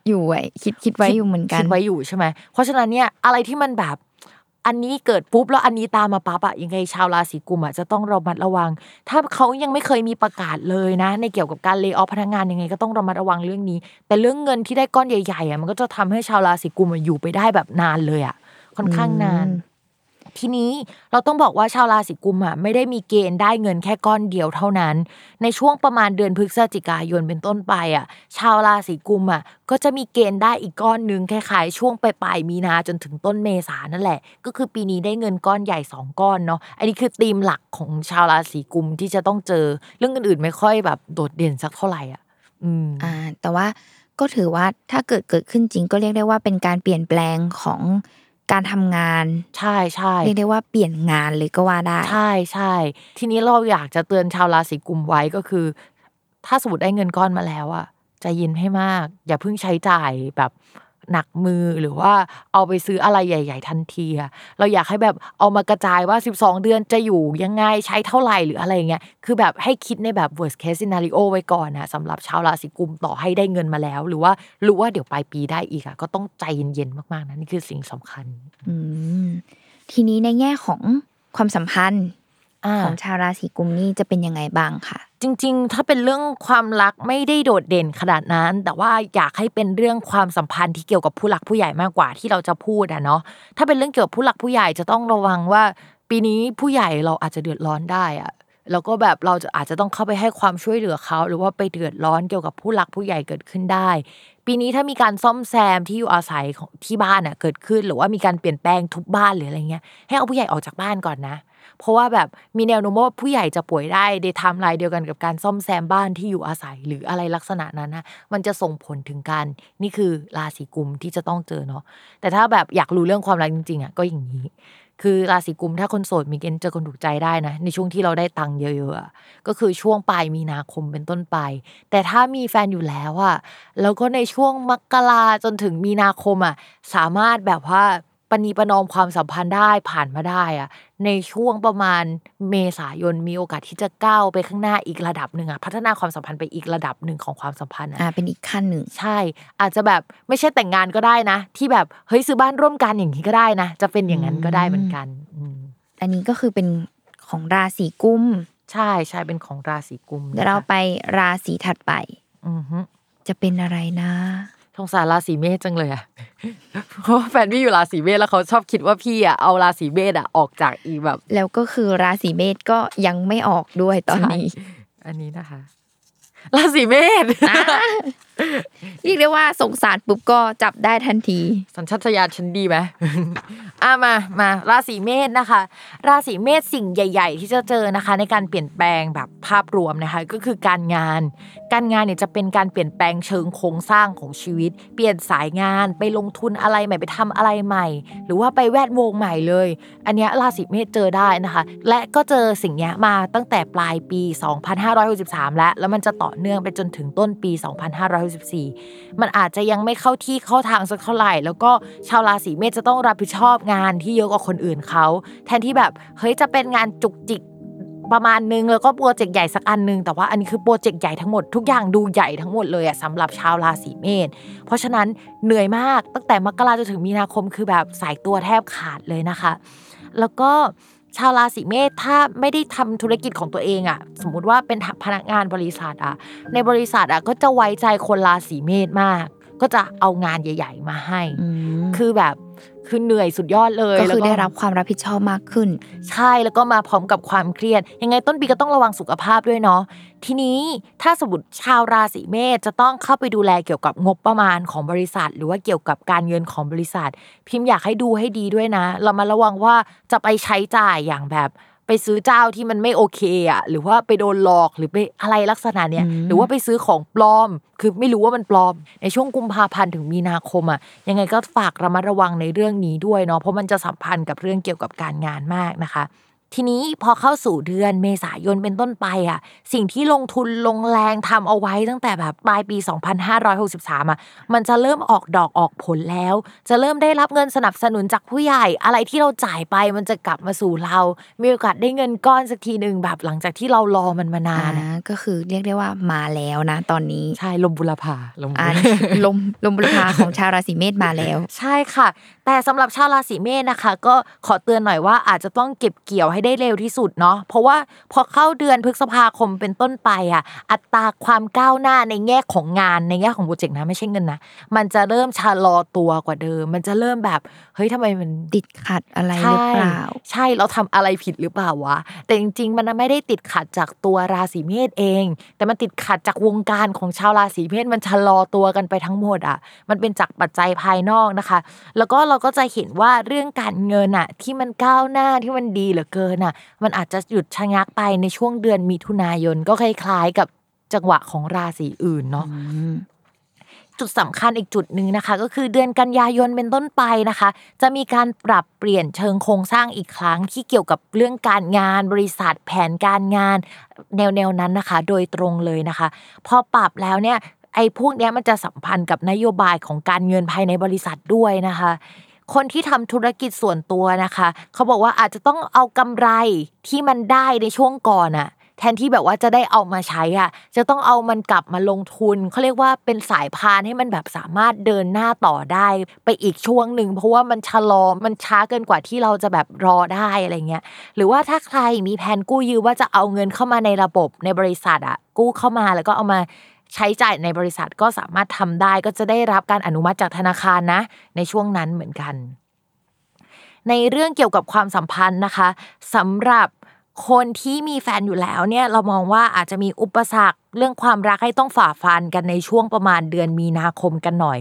คิดไว้อยู่เหมือนกันคิดไว้อยู่ใช่ไหมเพราะฉะนั้นเนี่ยอะไรที่มันแบบอันนี้เกิดปุ๊บแล้วอันนี้ตามมาปั๊บอะยังไงชาวราศีกุมอะจะต้องระมัดระวังถ้าเขายังไม่เคยมีประกาศเลยนะในเกี่ยวกับการเลย์ออฟพนักงานยังไงก็ต้องระมัดระวังเรื่องนี้แต่เรื่องเงินที่ได้ก้อนใหญ่ๆอะมันก็จะทำให้ชาวราศีกุมอยู่ไปได้แบบนานเลยอะค่อนข้างนานทีนี้เราต้องบอกว่าชาวราศีกุมอ่ะไม่ได้มีเกณฑ์ได้เงินแค่ก้อนเดียวเท่านั้นในช่วงประมาณเดือนพฤศจิกายนเป็นต้นไปอ่ะชาวราศีกุมอ่ะก็จะมีเกณฑ์ได้อีกก้อนนึงคล้ายๆช่วงปลายมีนาจนถึงต้นเมษานั่นแหละก็คือปีนี้ได้เงินก้อนใหญ่2ก้อนเนาะอันนี้คือธีมหลักของชาวราศีกุมที่จะต้องเจอเรื่องอื่นๆไม่ค่อยแบบโดดเด่นสักเท่าไหร่อ่ะแต่ว่าก็ถือว่าถ้าเกิดขึ้นจริงก็เรียกได้ว่าเป็นการเปลี่ยนแปลงของการทำงานใช่ๆเรียกได้ว่าเปลี่ยนงานเลยก็ว่าได้ใช่ๆทีนี้เราอยากจะเตือนชาวราศีกุมไว้ก็คือถ้าสมมุติได้เงินก้อนมาแล้วอ่ะใจเย็นให้มากอย่าเพิ่งใช้จ่ายแบบหนักมือหรือว่าเอาไปซื้ออะไรใหญ่ๆทันทีอ่ะเราอยากให้แบบเอามากระจายว่า12เดือนจะอยู่ยังไงใช้เท่าไหร่หรืออะไรอย่างเงี้ยคือแบบให้คิดในแบบ worst case scenario ไว้ก่อนนะสำหรับชาวราศีกุมต่อให้ได้เงินมาแล้วหรือว่ารู้ว่าเดี๋ยวปลายปีได้อีกอ่ะก็ต้องใจเย็นๆมากๆนะนี่คือสิ่งสำคัญทีนี้ในแง่ของความสัมพันธ์ของชาวราศีกุมนี่จะเป็นยังไงบ้างค่ะจริงๆถ้าเป็นเรื่องความรักไม่ได้โดดเด่นขนาดนั้นแต่ว่าอยากให้เป็นเรื่องความสัมพันธ์ที่เกี่ยวกับผู้หลักผู้ใหญ่มากกว่าที่เราจะพูดเนาะถ้าเป็นเรื่องเกี่ยวกับผู้หลักผู้ใหญ่จะต้องระวังว่าปีนี้ผู้ใหญ่เราอาจจะเดือดร้อนได้อะแล้วก็แบบเราอาจจะต้องเข้าไปให้ความช่วยเหลือเขาหรือว่าไปเดือดร้อนเกี่ยวกับผู้หลักผู้ใหญ่เกิดขึ้นได้ปีนี้ถ้ามีการซ่อมแซมที่อยู่อาศัยของที่บ้านเกิดขึ้นหรือว่ามีการเปลี่ยนแปลงทุบบ้านหรืออะไรเงี้ยให้เอาผู้ใหญ่ออกจากบ้านก่อนนะเพราะว่าแบบมีแนวโน้มว่าผู้ใหญ่จะป่วยได้ในไทม์ไลน์เดียวกันกับการซ่อมแซมบ้านที่อยู่อาศัยหรืออะไรลักษณะนั้นนะมันจะส่งผลถึงกันนี่คือราศีกุมที่จะต้องเจอเนาะแต่ถ้าแบบอยากรู้เรื่องความรักจริงๆก็อย่างนี้คือราศีกุมถ้าคนโสดมีเกณฑ์เจอคนถูกใจได้นะในช่วงที่เราได้ตังค์เยอะๆก็คือช่วงปลายมีนาคมเป็นต้นไปแต่ถ้ามีแฟนอยู่แล้วแล้วก็ในช่วงมกราจนถึงมีนาคมสามารถแบบว่าประนีประนอมความสัมพันธ์ได้ผ่านมาได้ในช่วงประมาณเมษายนมีโอกาสที่จะก้าวไปข้างหน้าอีกระดับนึงพัฒนาความสัมพันธ์ไปอีกระดับนึงของความสัมพันธ์เป็นอีกขั้นนึงใช่อาจจะแบบไม่ใช่แต่งงานก็ได้นะที่แบบเฮ้ยซื้อบ้านร่วมกันอย่างนี้ก็ได้นะจะเป็นอย่างนั้นก็ได้เหมือนกันอันนี้ก็คือเป็นของราศีกุมใช่ใช่เป็นของราศีกุมเดี๋ยวเราไปราศีถัดไปจะเป็นอะไรนะสงสารราศีเมษจังเลยเพราะว่าแฟนพี่อยู่ราศีเมษแล้วเขาชอบคิดว่าพี่เอาราศีเมษออกจากอีแบบแล้วก็คือราศีเมษก็ยังไม่ออกด้วยตอนนี้ อันนี้นะคะราศีเมษเรียกได้ว่าสงสารปุ๊บก็จับได้ทันทีสัญชาตญาณฉันดีไหมมาราศีเมษนะคะราศีเมษสิ่งใหญ่ๆที่จะเจอนะคะในการเปลี่ยนแปลงแบบภาพรวมนะคะก็คือการงานเนี่ยจะเป็นการเปลี่ยนแปลงเชิงโครงสร้างของชีวิตเปลี่ยนสายงานไปลงทุนอะไรใหม่ไปทำอะไรใหม่หรือว่าไปแวดวงใหม่เลยอันนี้ราศีเมษเจอได้นะคะและก็เจอสิ่งนี้มาตั้งแต่ปลายปี2563แล้วมันจะต่อเนื่องไปจนถึงต้นปี2564มันอาจจะยังไม่เข้าที่เข้าทางสักเท่าไหร่แล้วก็ชาวราศีเมษจะต้องรับผิดชอบงานที่เยอะกว่าคนอื่นเขาแทนที่แบบเฮ้ยจะเป็นงานจุกจิกประมาณนึงแล้วก็โปรเจกต์ใหญ่สักอันนึงแต่ว่าอันนี้คือโปรเจกต์ใหญ่ทั้งหมดทุกอย่างดูใหญ่ทั้งหมดเลยอ่ะสำหรับชาวราศีเมษเพราะฉะนั้นเหนื่อยมากตั้งแต่มกราจนถึงมีนาคมคือแบบสายตัวแทบขาดเลยนะคะแล้วก็ชาวราศีเมษถ้าไม่ได้ทำธุรกิจของตัวเองอ่ะสมมุติว่าเป็นพนักงานบริษัทอ่ะในบริษัทอ่ะก็จะไว้ใจคนราศีเมษมากก็จะเอางานใหญ่ๆมาให้คือแบบคือเหนื่อยสุดยอดเลยก็คือได้รับความรับผิดชอบมากขึ้นใช่แล้วก็มาพร้อมกับความเครียดยังไงต้นปีก็ต้องระวังสุขภาพด้วยเนาะทีนี้ถ้าสมมุติชาวราศีเมษจะต้องเข้าไปดูแลเกี่ยวกับงบประมาณของบริษัทหรือว่าเกี่ยวกับการเงินของบริษัทพิมพ์อยากให้ดูให้ดีด้วยนะเรามาระวังว่าจะไปใช้จ่ายอย่างแบบไปซื้อเจ้าที่มันไม่โอเคอ่ะหรือว่าไปโดนหลอกหรือไปอะไรลักษณะเนี้ยหรือว่าไปซื้อของปลอมคือไม่รู้ว่ามันปลอมในช่วงกุมภาพันธ์ถึงมีนาคมอ่ะยังไงก็ฝากระมัดระวังในเรื่องนี้ด้วยเนาะเพราะมันจะสัมพันธ์กับเรื่องเกี่ยวกับการงานมากนะคะทีนี้พอเข้าสู่เดือนเมษายนเป็นต้นไปอ่ะสิ่งที่ลงทุนลงแรงทำเอาไว้ตั้งแต่แบบปลายปี2563อ่ะมันจะเริ่มออกดอกออกผลแล้วจะเริ่มได้รับเงินสนับสนุนจากผู้ใหญ่อะไรที่เราจ่ายไปมันจะกลับมาสู่เรามีโอกาสได้เงินก้อนสักทีนึงแบบหลังจากที่เรารอมันมานานก็คือเรียกได้ว่ามาแล้วนะตอนนี้ใช่ลมบุรพาลมบุรพาของชาวราศีเมษมาแล้วใช่ค่ะแต่สำหรับชาวราศีเมษนะคะก็ขอเตือนหน่อยว่าอาจจะต้องเก็บเกี่ยวให้ได้เร็วที่สุดเนาะเพราะว่าพอเข้าเดือนพฤษภาคมเป็นต้นไปอ่ะอัตราความก้าวหน้าในแง่ของงานในแง่ของโปรเจกต์นะไม่ใช่เงินนะมันจะเริ่มชะลอตัวกว่าเดิมมันจะเริ่มแบบเฮ้ยทำไมมันติดขัดอะไรหรือเปล่าใช่เราทำอะไรผิดหรือเปล่าวะแต่จริงๆมันไม่ได้ติดขัดจากตัวราศีเมษเองแต่มันติดขัดจากวงการของชาวราศีเมษมันชะลอตัวกันไปทั้งหมดอ่ะมันเป็นจากปัจจัยภายนอกนะคะแล้วก็เราก็จะเห็นว่าเรื่องการเงินอะที่มันก้าวหน้าที่มันดีเหลือเกินอะมันอาจจะหยุดชะงักไปในช่วงเดือนมิถุนายนก็คล้ายๆกับจังหวะของราศีอื่นเนาะจุดสำคัญอีกจุดนึงนะคะก็คือเดือนกันยายนเป็นต้นไปนะคะจะมีการปรับเปลี่ยนเชิงโครงสร้างอีกครั้งที่เกี่ยวกับเรื่องการงานบริษัทแผนการงานแนวๆนั้นนะคะโดยตรงเลยนะคะพอปรับแล้วเนี่ยไอ้พวกเนี้ยมันจะสัมพันธ์กับนโยบายของการเงินภายในบริษัทด้วยนะคะคนที่ทำธุรกิจส่วนตัวนะคะเขาบอกว่าอาจจะต้องเอากำไรที่มันได้ในช่วงก่อนอะแทนที่แบบว่าจะได้เอามาใช้อ่ะจะต้องเอามันกลับมาลงทุนเขาเรียกว่าเป็นสายพานให้มันแบบสามารถเดินหน้าต่อได้ไปอีกช่วงหนึ่งเพราะว่ามันชะลอมันช้าเกินกว่าที่เราจะแบบรอได้อะไรเงี้ยหรือว่าถ้าใครมีแผนกู้ยืมว่าจะเอาเงินเข้ามาในระบบในบริษัทอ่ะกู้เข้ามาแล้วก็เอามาใช้จ่ายในบริษัทก็สามารถทำได้ก็จะได้รับการอนุมัติจากธนาคารนะในช่วงนั้นเหมือนกันในเรื่องเกี่ยวกับความสัมพันธ์นะคะสำหรับคนที่มีแฟนอยู่แล้วเนี่ยเรามองว่าอาจจะมีอุปสรรคเรื่องความรักให้ต้องฝ่าฟันกันในช่วงประมาณเดือนมีนาคมกันหน่อย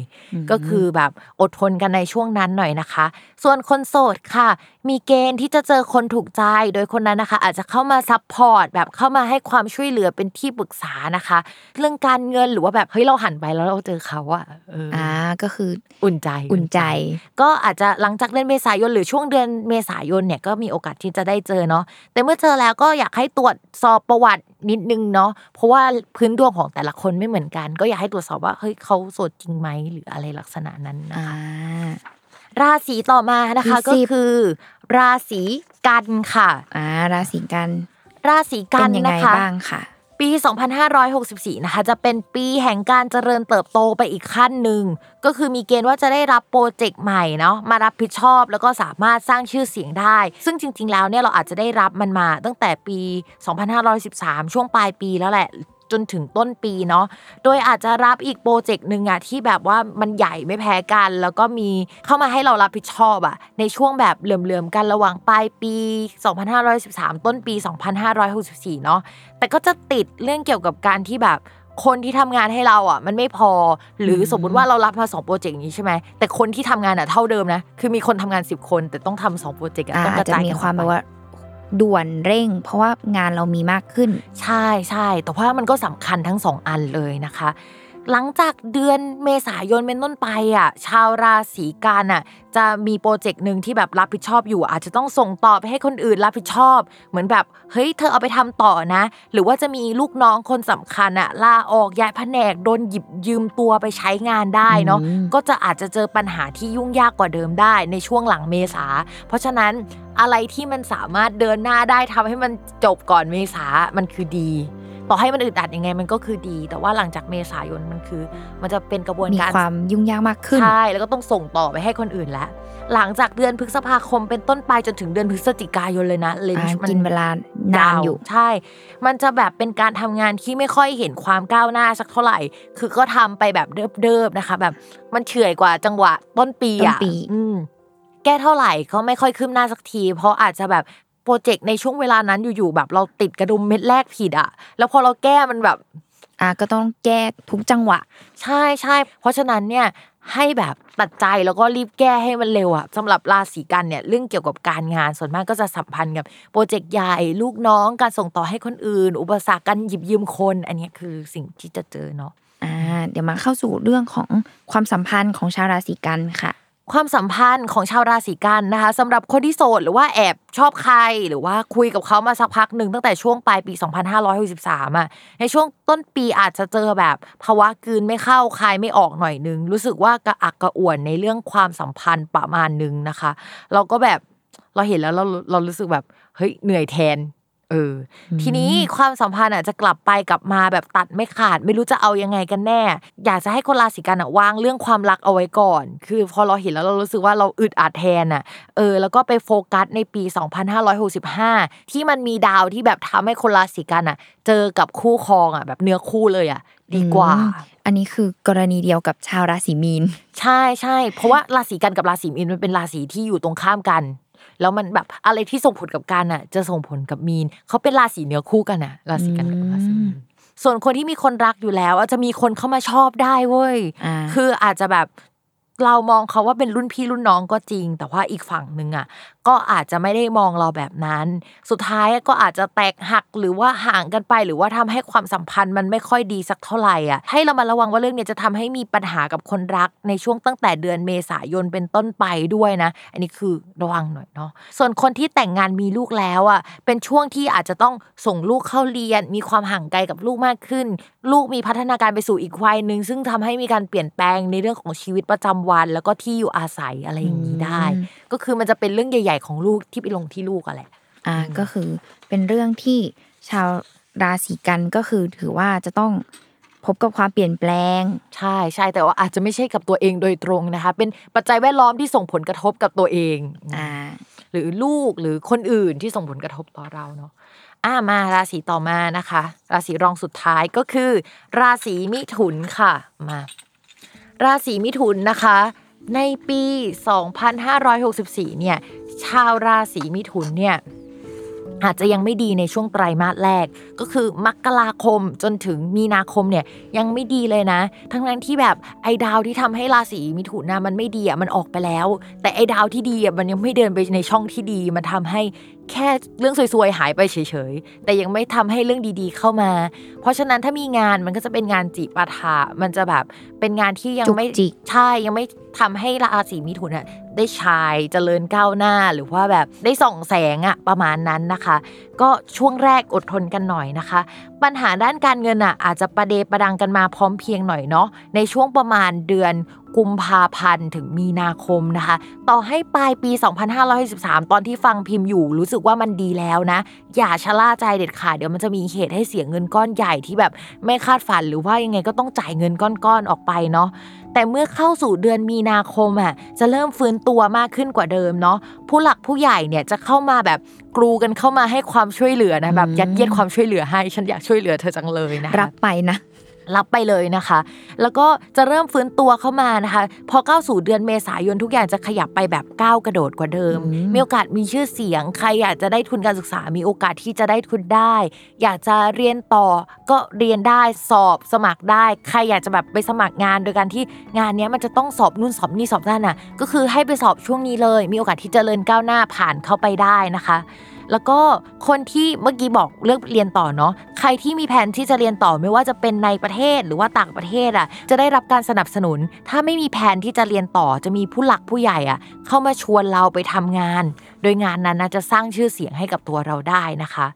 ก็คือแบบอดทนกันในช่วงนั้นหน่อยนะคะส่วนคนโสดค่ะมีเกณฑ์ที่จะเจอคนถูกใจโดยคนนั้นนะคะอาจจะเข้ามาซัพพอร์ตแบบเข้ามาให้ความช่วยเหลือเป็นที่ปรึกษานะคะเรื่องการเงินหรือว่าแบบเฮ้ยเราหันไปแล้วเราเจอเขาอะก็คืออุ่นใจก็อาจจะหลังจากเดือนเมษายนหรือช่วงเดือนเมษายนเนี่ยก็มีโอกาสที่จะได้เจอเนาะแต่เมื่อเจอแล้วก็อยากให้ตรวจสอบประวัตินิดนึงเนาะเพราะว่าพื้นดวงของแต่ละคนไม่เหมือนกันก็อยากให้ตรวจสอบว่าเฮ้ยเขาโสดจริงไหมหรืออะไรลักษณะนั้นนะคะราศีต่อมานะคะก็คือราศีกันค่ะราศีกันเป็นยังไงบ้างค่ะปี2564นะคะจะเป็นปีแห่งการเจริญเติบโตไปอีกขั้นหนึ่งก็คือมีเกณฑ์ว่าจะได้รับโปรเจกต์ใหม่เนาะมารับผิดชอบแล้วก็สามารถสร้างชื่อเสียงได้ซึ่งจริงๆแล้วเนี่ยเราอาจจะได้รับมันมาตั้งแต่ปี2513ช่วงปลายปีแล้วแหละ จนถึงต้นปีเนาะโดยอาจจะรับอีกโปรเจกต์นึงอะที่แบบว่ามันใหญ่ไม่แพ้กันแล้วก็มีเข้ามาให้เรารับผิดชอบอะในช่วงแบบเหลื่อมๆกันระหว่างปลายปี2513ต้นปี2564เนาะแต่ก็จะติดเรื่องเกี่ยวกับการที่แบบคนที่ทำงานให้เราอ่ะมันไม่พอหรือสมมุติว่าเรารับมา2โปรเจกต์นี้ใช่มั้ยแต่คนที่ทำงานน่ะเท่าเดิมนะคือมีคนทำงาน10คนแต่ต้องทำ2โปรเจกต์อ่ะต้องกระจายกันความแบบว่าด่วนเร่งเพราะว่างานเรามีมากขึ้นใช่ๆแต่ว่ามันก็สำคัญทั้ง2อันเลยนะคะหลังจากเดือนเมษายนเป็นต้นไปอ่ะชาวราศีกันน่ะจะมีโปรเจกต์นึงที่แบบรับผิดชอบอยู่อาจจะต้องส่งต่อไปให้คนอื่นรับผิดชอบเหมือนแบบเฮ้ยเธอเอาไปทำต่อนะหรือว่าจะมีลูกน้องคนสำคัญอ่ะลาออกย้ายแผนกโดนหยิบยืมตัวไปใช้งานได้เนาะก็จะอาจจะเจอปัญหาที่ยุ่งยากกว่าเดิมได้ในช่วงหลังเมษาเพราะฉะนั้นอะไรที่มันสามารถเดินหน้าได้ทำให้มันจบก่อนเมษามันคือดีต่อให้มันอึดอัดยังไงมันก็คือดีแต่ว่าหลังจากเมษายนมันจะเป็นกระบวนการมีความยุ่งยากมากขึ้นใช่แล้วก็ต้องส่งต่อไปให้คนอื่นแล้วหลังจากเดือนพฤษภาคมเป็นต้นไปจนถึงเดือนพฤศจิกายนเลยนะเลนส์มันกินเวลานานอยู่ใช่มันจะแบบเป็นการทำงานที่ไม่ค่อยเห็นความก้าวหน้าสักเท่าไหร่คือก็ทำไปแบบเดิมๆนะคะแบบมันเฉื่อยกว่าจังหวะต้นปีอ่ะแก้เท่าไหร่ก็ไม่ค่อยคืบหน้าสักทีเพราะอาจจะแบบโปรเจกต์ในช่วงเวลานั้นอยู่ๆแบบเราติดกระดุมเม็ดแรกผิดอ่ะแล้วพอเราแก้มันแบบก็ต้องแก้ทุกจังหวะใช่ๆเพราะฉะนั้นเนี่ยให้แบบตัดใจแล้วก็รีบแก้ให้มันเร็วอ่ะสำหรับราศีกันเนี่ยเรื่องเกี่ยวกับการงานส่วนมากก็จะสัมพันธ์กับโปรเจกต์ใหญ่ลูกน้องการส่งต่อให้คนอื่นอุปสรรคการหยิบยืมคนอันนี้คือสิ่งที่จะเจอเนาะเดี๋ยวมาเข้าสู่เรื่องของความสัมพันธ์ของชาวราศีกันค่ะความสัมพันธ์ของชาวราศีกันนะคะสำหรับคนที่โสดหรือว่าแอบชอบใครหรือว่าคุยกับเขามาสักพักหนึ่งตั้งแต่ช่วงปลายปี2563อ่ะในช่วงต้นปีอาจจะเจอแบบภาวะกลืนไม่เข้าคายไม่ออกหน่อยนึงรู้สึกว่ากระอักกระอ่วนในเรื่องความสัมพันธ์ประมาณนึงนะคะเราก็แบบเราเห็นแล้วเรารู้สึกแบบเฮ้ยเหนื่อยแทนทีนี้ความสัมพันธ์อาจจะกลับไปกลับมาแบบตัดไม่ขาดไม่รู้จะเอายังไงกันแน่อยากจะให้คนราศีกันวางเรื่องความรักเอาไว้ก่อนคือพอเราเห็นแล้วเรารู้สึกว่าเราอึดอัดแทนแล้วก็ไปโฟกัสในปี2565ที่มันมีดาวที่แบบทำให้คนราศีกันเจอกับคู่ครองแบบเนื้อคู่เลยดีกว่าอันนี้คือกรณีเดียวกับชาวราศีมีนใช่ๆเพราะว่าราศีกันกับราศีมีนมันเป็นราศีที่อยู่ตรงข้ามกันแล้วมันแบบอะไรที่ส่งผลกับกันน่ะจะส่งผลกับมีนเขาเป็นราศีเนื้อคู่กันน่ะราศีกันกับราศีมีนส่วนคนที่มีคนรักอยู่แล้วอาจจะมีคนเข้ามาชอบได้เว้ยคืออาจจะแบบเรามองเขาว่าเป็นรุ่นพี่รุ่นน้องก็จริงแต่ว่าอีกฝั่งนึงอ่ะก็อาจจะไม่ได้มองเราแบบนั้นสุดท้ายก็อาจจะแตกหักหรือว่าห่างกันไปหรือว่าทำให้ความสัมพันธ์มันไม่ค่อยดีสักเท่าไหร่อ่ะให้เรามาระวังว่าเรื่องเนี้ยจะทำให้มีปัญหากับคนรักในช่วงตั้งแต่เดือนเมษายนเป็นต้นไปด้วยนะอันนี้คือระวังหน่อยเนาะส่วนคนที่แต่งงานมีลูกแล้วอ่ะเป็นช่วงที่อาจจะต้องส่งลูกเข้าเรียนมีความห่างไกลกับลูกมากขึ้นลูกมีพัฒนาการไปสู่อีกวัยนึงซึ่งทำให้มีการเปลี่ยนแปลงในเรื่องของชีวิตประจำวันแล้วก็ที่อยู่อาศัยอะไรอย่างนี้ได้ก็คือมันจะเป็นเรื่องใหญ่ของลูกที่ไปลงที่ลูกอะไรก็คือเป็นเรื่องที่ชาวราศีกันก็คือถือว่าจะต้องพบกับความเปลี่ยนแปลงใช่ๆแต่ว่าอาจจะไม่ใช่กับตัวเองโดยตรงนะคะเป็นปัจจัยแวดล้อมที่ส่งผลกระทบกับตัวเองหรือลูกหรือคนอื่นที่ส่งผลกระทบต่อเราเนาะมาราศีต่อมานะคะราศีรองสุดท้ายก็คือราศีมิถุนค่ะมาราศีมิถุนนะคะในปี2564เนี่ยชาวราศีมิถุนเนี่ยอาจจะยังไม่ดีในช่วงไตรมาสแรกก็คือมกราคมจนถึงมีนาคมเนี่ยยังไม่ดีเลยนะทั้งที่แบบไอ้ดาวที่ทำให้ราศีมิถุนน่ะมันไม่ดีอ่ะมันออกไปแล้วแต่ไอ้ดาวที่ดีอ่ะมันยังไม่เดินไปในช่องที่ดีมันทำให้แค่เรื่องสวยๆหายไปเฉยๆแต่ยังไม่ทำให้เรื่องดีๆเข้ามาเพราะฉะนั้นถ้ามีงานมันก็จะเป็นงานจิปาถะมันจะแบบเป็นงานที่ยังไม่ใช่ยังไม่ทำให้ราศีมิถุนอะได้ชายเจริญก้าวหน้าหรือว่าแบบได้ส่องแสงอะประมาณนั้นนะคะก็ช่วงแรกอดทนกันหน่อยนะคะปัญหาด้านการเงินอะอาจจะประเดประดังกันมาพร้อมเพียงหน่อยเนาะในช่วงประมาณเดือนกุมภาพันธ์ถึงมีนาคมนะคะต่อให้ปลายปี2563ตอนที่ฟังพิมพ์อยู่รู้สึกว่ามันดีแล้วนะอย่าชะล่าใจเด็ดขาดเดี๋ยวมันจะมีเหตุให้เสียเงินก้อนใหญ่ที่แบบไม่คาดฝันหรือว่ายังไงก็ต้องจ่ายเงินก้อนๆออกไปเนาะ แต่เมื่อเข้าสู่เดือนมีนาคมอ่ะจะเริ่มฟื้นตัวมากขึ้นกว่าเดิมเนาะผู้หลักผู้ใหญ่เนี่ยจะเข้ามาแบบกรูกันเข้ามาให้ความช่วยเหลือนะแบบยัดเยียดความช่วยเหลือให้ฉันอยากช่วยเหลือเธอจังเลยนะรับไปนะรับไปเลยนะคะแล้วก็จะเริ่มฟื้นตัวเข้ามานะคะพอเข้าสู่เดือนเมษายนทุกอย่างจะขยับไปแบบก้าวกระโดดกว่าเดิมมีโอกาสมีชื่อเสียงใครอยากจะได้ทุนการศึกษามีโอกาสที่จะได้ทุนได้อยากจะเรียนต่อก็เรียนได้สอบสมัครได้ใครอยากจะแบบไปสมัครงานโดยการที่งานนี้มันจะต้องสอบนู่นสอบนี่สอบนั่นน่ะก็คือให้ไปสอบช่วงนี้เลยมีโอกาสที่จะเจริญก้าวหน้าผ่านเข้าไปได้นะคะแล้วก็คนที่เมื่อกี้บอกเลือกเรียนต่อเนาะใครที่มีแผนที่จะเรียนต่อไม่ว่าจะเป็นในประเทศหรือว่าต่างประเทศอ่ะจะได้รับการสนับสนุนถ้าไม่มีแผนที่จะเรียนต่อจะมีผู้หลักผู้ใหญ่อ่ะเข้ามาชวนเราไปทำงานโดยงานนั้นจะสร้างชื่อเสียงให้กับตัวเราได้นะคะ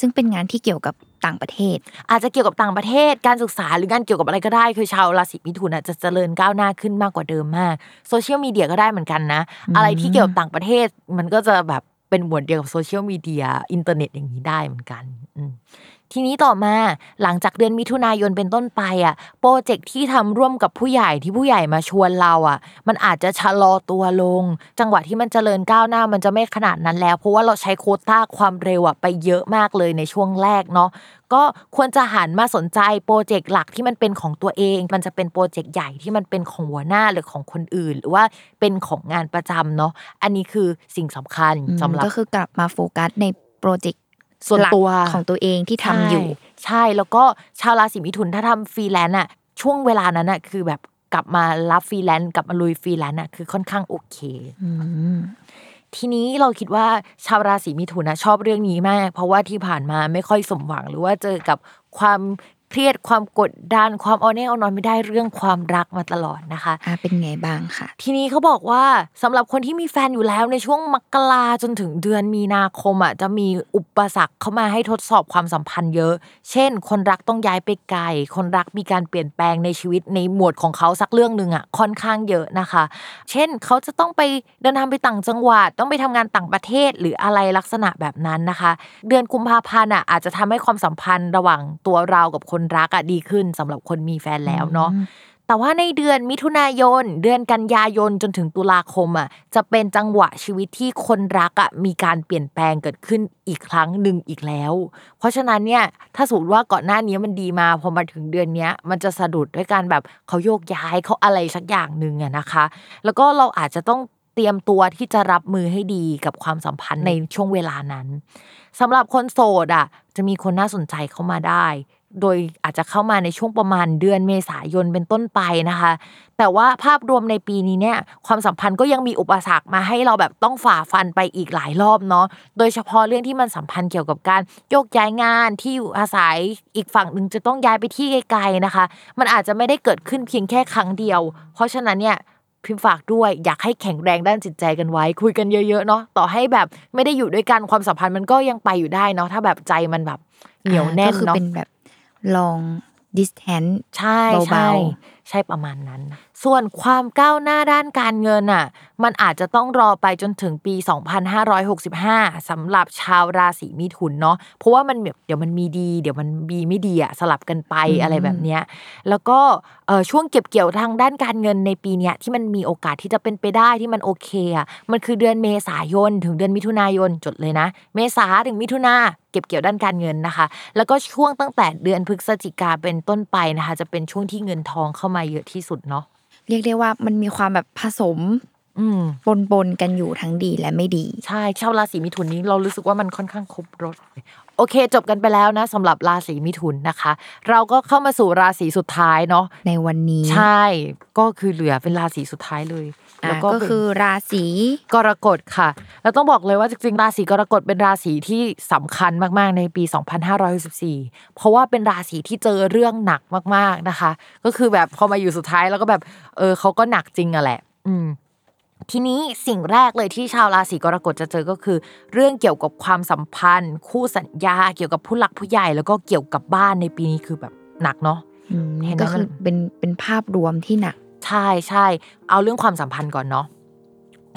ซึ่งเป็นงานที่เกี่ยวกับต่างประเทศอาจจะเกี่ยวกับต่างประเทศการศึกษาหรืองานเกี่ยวกับอะไรก็ได้คือชาวราศีมิถุนจะเจริญก้าวหน้าขึ้นมากกว่าเดิมมากโซเชียลมีเดียก็ได้เหมือนกันนะอะไรที่เกี่ยวกับต่างประเทศมันก็จะแบบเป็นหมวดเดียวกับโซเชียลมีเดียอินเทอร์เน็ตอย่างนี้ได้เหมือนกันทีนี้ต่อมาหลังจากเดือนมิถุนายนเป็นต้นไปอ่ะโปรเจกต์ที่ทำร่วมกับผู้ใหญ่ที่ผู้ใหญ่มาชวนเราอ่ะมันอาจจะชะลอตัวลงจังหวะที่มันเจริญก้าวหน้ามันจะไม่ขนาดนั้นแล้วเพราะว่าเราใช้โควต้าความเร็วอ่ะไปเยอะมากเลยในช่วงแรกเนาะก็ควรจะหันมาสนใจโปรเจกต์หลักที่มันเป็นของตัวเองมันจะเป็นโปรเจกต์ใหญ่ที่มันเป็นของหัวหน้าหรือของคนอื่นหรือว่าเป็นของงานประจำเนาะอันนี้คือสิ่งสำคัญสำหรับก็คือกลับมาโฟกัสในโปรเจกต์ส่วนตัวของตัวเองที่ทำอยู่ใช่แล้วก็ชาวราศีมิถุนถ้าทำฟรีแลนซ์อ่ะช่วงเวลานั้นอ่ะคือแบบกลับมารับฟรีแลนซ์กลับมาลุยฟรีแลนซ์อ่ะคือค่อนข้างโอเคทีนี้เราคิดว่าชาวราศีมิถุนชอบเรื่องนี้มากเพราะว่าที่ผ่านมาไม่ค่อยสมหวังหรือว่าเจอกับความเครียดความกดดันความอ่อนแออ่อนนอนไม่ได้เรื่องความรักมาตลอดนะคะเป็นไงบ้างค่ะทีนี้เขาบอกว่าสำหรับคนที่มีแฟนอยู่แล้วในช่วงมกราจนถึงเดือนมีนาคมจะมีอุปสรรคเข้ามาให้ทดสอบความสัมพันธ์เยอะเช่นคนรักต้องย้ายไปไกลคนรักมีการเปลี่ยนแปลงในชีวิตในหมวดของเขาสักเรื่องนึงค่อนข้างเยอะนะคะเช่นเขาจะต้องไปเดินทางไปต่างจังหวัดต้องไปทำงานต่างประเทศหรืออะไรลักษณะแบบนั้นนะคะเดือนกุมภาพันธ์อาจจะทำให้ความสัมพันธ์ระหว่างตัวเรากับคนรักดีขึ้นสำหรับคนมีแฟนแล้วเนาะแต่ว่าในเดือนมิถุนายนเดือนกันยายนจนถึงตุลาคมจะเป็นจังหวะชีวิตที่คนรักมีการเปลี่ยนแปลงเกิดขึ้นอีกครั้งหนึ่งอีกแล้วเพราะฉะนั้นเนี่ยถ้าสมมติว่าก่อนหน้านี้มันดีมาพอมาถึงเดือนนี้มันจะสะดุดด้วยการแบบเขาโยกย้ายเขาอะไรสักอย่างนึงนะคะแล้วก็เราอาจจะต้องเตรียมตัวที่จะรับมือให้ดีกับความสัมพันธ์ในช่วงเวลานั้นสำหรับคนโสดจะมีคนน่าสนใจเข้ามาได้โดยอาจจะเข้ามาในช่วงประมาณเดือนเมษายนเป็นต้นไปนะคะแต่ว่าภาพรวมในปีนี้เนี่ยความสัมพันธ์ก็ยังมีอุปสรรคมาให้เราแบบต้องฝ่าฟันไปอีกหลายรอบเนาะโดยเฉพาะเรื่องที่มันสัมพันธ์เกี่ยวกับการโยกย้ายงานที่อยู่อาศัยอีกฝั่งนึงจะต้องย้ายไปที่ไกลๆนะคะมันอาจจะไม่ได้เกิดขึ้นเพียงแค่ครั้งเดียวเพราะฉะนั้นเนี่ยพิมพ์ฝากด้วยอยากให้แข็งแรงด้านจิตใจกันไว้คุยกันเยอะๆเนาะต่อให้แบบไม่ได้อยู่ด้วยกันความสัมพันธ์มันก็ยังไปอยู่ได้เนาะถ้าแบบใจมันแบบเหนียวแน่นเนาะลอง distance ใช่เบาๆใช่ประมาณนั้นส่วนความก้าวหน้าด้านการเงินมันอาจจะต้องรอไปจนถึงปี2565สำหรับชาวราศีมิถุนเนาะเพราะว่ามันเดี๋ยวมันมีดีเดี๋ยวมันมีไม่ดีสลับกันไปอะไรแบบเนี้ยแล้วก็ช่วงเก็บเกี่ยวทางด้านการเงินในปีเนี้ยที่มันมีโอกาสที่จะเป็นไปได้ที่มันโอเคมันคือเดือนเมษายนถึงเดือนมิถุนายนจดเลยนะเมษาถึงมิถุนาเก็บเกี่ยวด้านการเงินนะคะแล้วก็ช่วงตั้งแต่เดือนพฤศจิกาเป็นต้นไปนะคะจะเป็นช่วงที่เงินทองเข้ามาเยอะที่สุดเนาะเรียกได้ว่ามันมีความแบบผสมปนกันอยู่ทั้งดีและไม่ดีใช่ชาวราศีมิถุนนี้เรารู้สึกว่ามันค่อนข้างครบรสโอเคจบกันไปแล้วนะสำหรับราศีมิถุนนะคะเราก็เข้ามาสู่ราศีสุดท้ายเนาะในวันนี้ใช่ก็คือเหลือเป็นราศีสุดท้ายเลยแล้วก็คือราศีกรกฎค่ะเราต้องบอกเลยว่าจริงๆราศีกรกฎเป็นราศีที่สำคัญมากๆในปี2564เพราะว่าเป็นราศีที่เจอเรื่องหนักมากๆนะคะก็คือแบบพอมาอยู่สุดท้ายแล้วก็แบบเขาก็หนักจริงอ่ะแหละทีนี้สิ่งแรกเลยที่ชาวราศีกรกฎจะเจอก็คือเรื่องเกี่ยวกับความสัมพันธ์คู่สัญญาเกี่ยวกับผู้หลักผู้ใหญ่แล้วก็เกี่ยวกับบ้านในปีนี้คือแบบหนักเนาะก็คือเป็นภาพรวมที่หนักใช่ใช่เอาเรื่องความสัมพันธ์ก่อนเนาะ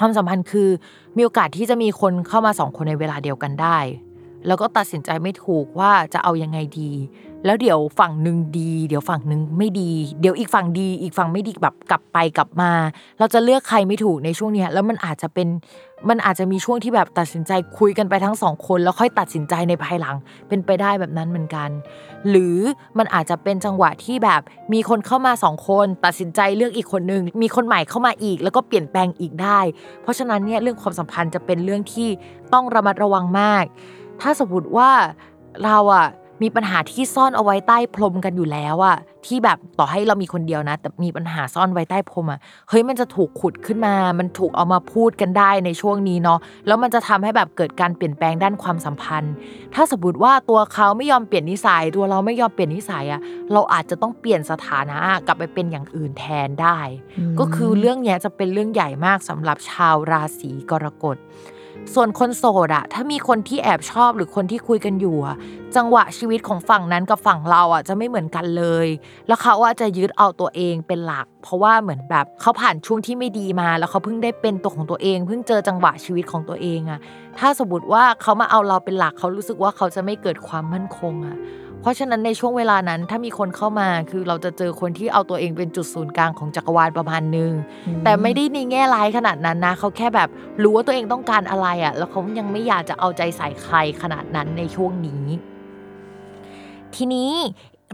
ความสัมพันธ์คือมีโอกาสที่จะมีคนเข้ามา2 คนในเวลาเดียวกันได้แล้วก็ตัดสินใจไม่ถูกว่าจะเอายังไงดี แล้วเดี๋ยวฝั่งนึงดีเดี๋ยวฝั่งนึงไม่ดีเดี๋ยวอีกฝั่งดีอีกฝั่งไม่ดีแบบกลับไปกลับมาเราจะเลือกใครไม่ถูกในช่วงนี้แล้วมันอาจจะมีช่วงที่แบบตัดสินใจคุยกันไปทั้งสองคนแล้วค่อยตัดสินใจในภายหลังเป็นไปได้แบบนั้นเหมือนกันหรือมันอาจจะเป็นจังหวะที่แบบมีคนเข้ามาสองคนตัดสินใจเลือกอีกคนนึงมีคนใหม่เข้ามาอีกแล้วก็เปลี่ยนแปลงอีกได้เพราะฉะนั้นเนี่ยเรื่องความสัมพันธ์จะเป็นเรื่องที่ต้องระมัดระวังมากถ้าสมมติว่าเราอ่ะมีปัญหาที่ซ่อนเอาไว้ใต้พรมกันอยู่แล้วอะที่แบบต่อให้เรามีคนเดียวนะแต่มีปัญหาซ่อนไว้ใต้พรมอะเฮ้ยมันจะถูกขุดขึ้นมามันถูกเอามาพูดกันได้ในช่วงนี้เนาะแล้วมันจะทำให้แบบเกิดการเปลี่ยนแปลงด้านความสัมพันธ์ถ้าสมมติว่าตัวเขาไม่ยอมเปลี่ยนนิสัยตัวเราไม่ยอมเปลี่ยนนิสัยอะเราอาจจะต้องเปลี่ยนสถานะกลับไปเป็นอย่างอื่นแทนได้ก็คือเรื่องเนี้ยจะเป็นเรื่องใหญ่มากสำหรับชาวราศีกรกฎส่วนคนโสดอะถ้ามีคนที่แอบชอบหรือคนที่คุยกันอยู่อะจังหวะชีวิตของฝั่งนั้นกับฝั่งเราอะจะไม่เหมือนกันเลยแล้วเขาอะจะยึดเอาตัวเองเป็นหลักเพราะว่าเหมือนแบบเขาผ่านช่วงที่ไม่ดีมาแล้วเขาเพิ่งได้เป็นตัวของตัวเองเพิ่งเจอจังหวะชีวิตของตัวเองอะถ้าสมมติว่าเขามาเอาเราเป็นหลักเขารู้สึกว่าเขาจะไม่เกิดความมั่นคงอะเพราะฉะนั้นในช่วงเวลานั้นถ้ามีคนเข้ามาคือเราจะเจอคนที่เอาตัวเองเป็นจุดศูนย์กลางของจักรวาลประมาณนึงแต่ไม่ได้ในแง่ร้ายขนาดนั้นนะเขาแค่แบบรู้ว่าตัวเองต้องการอะไรอ่ะแล้วเขายังไม่อยากจะเอาใจใส่ใครขนาดนั้นในช่วงนี้ทีนี้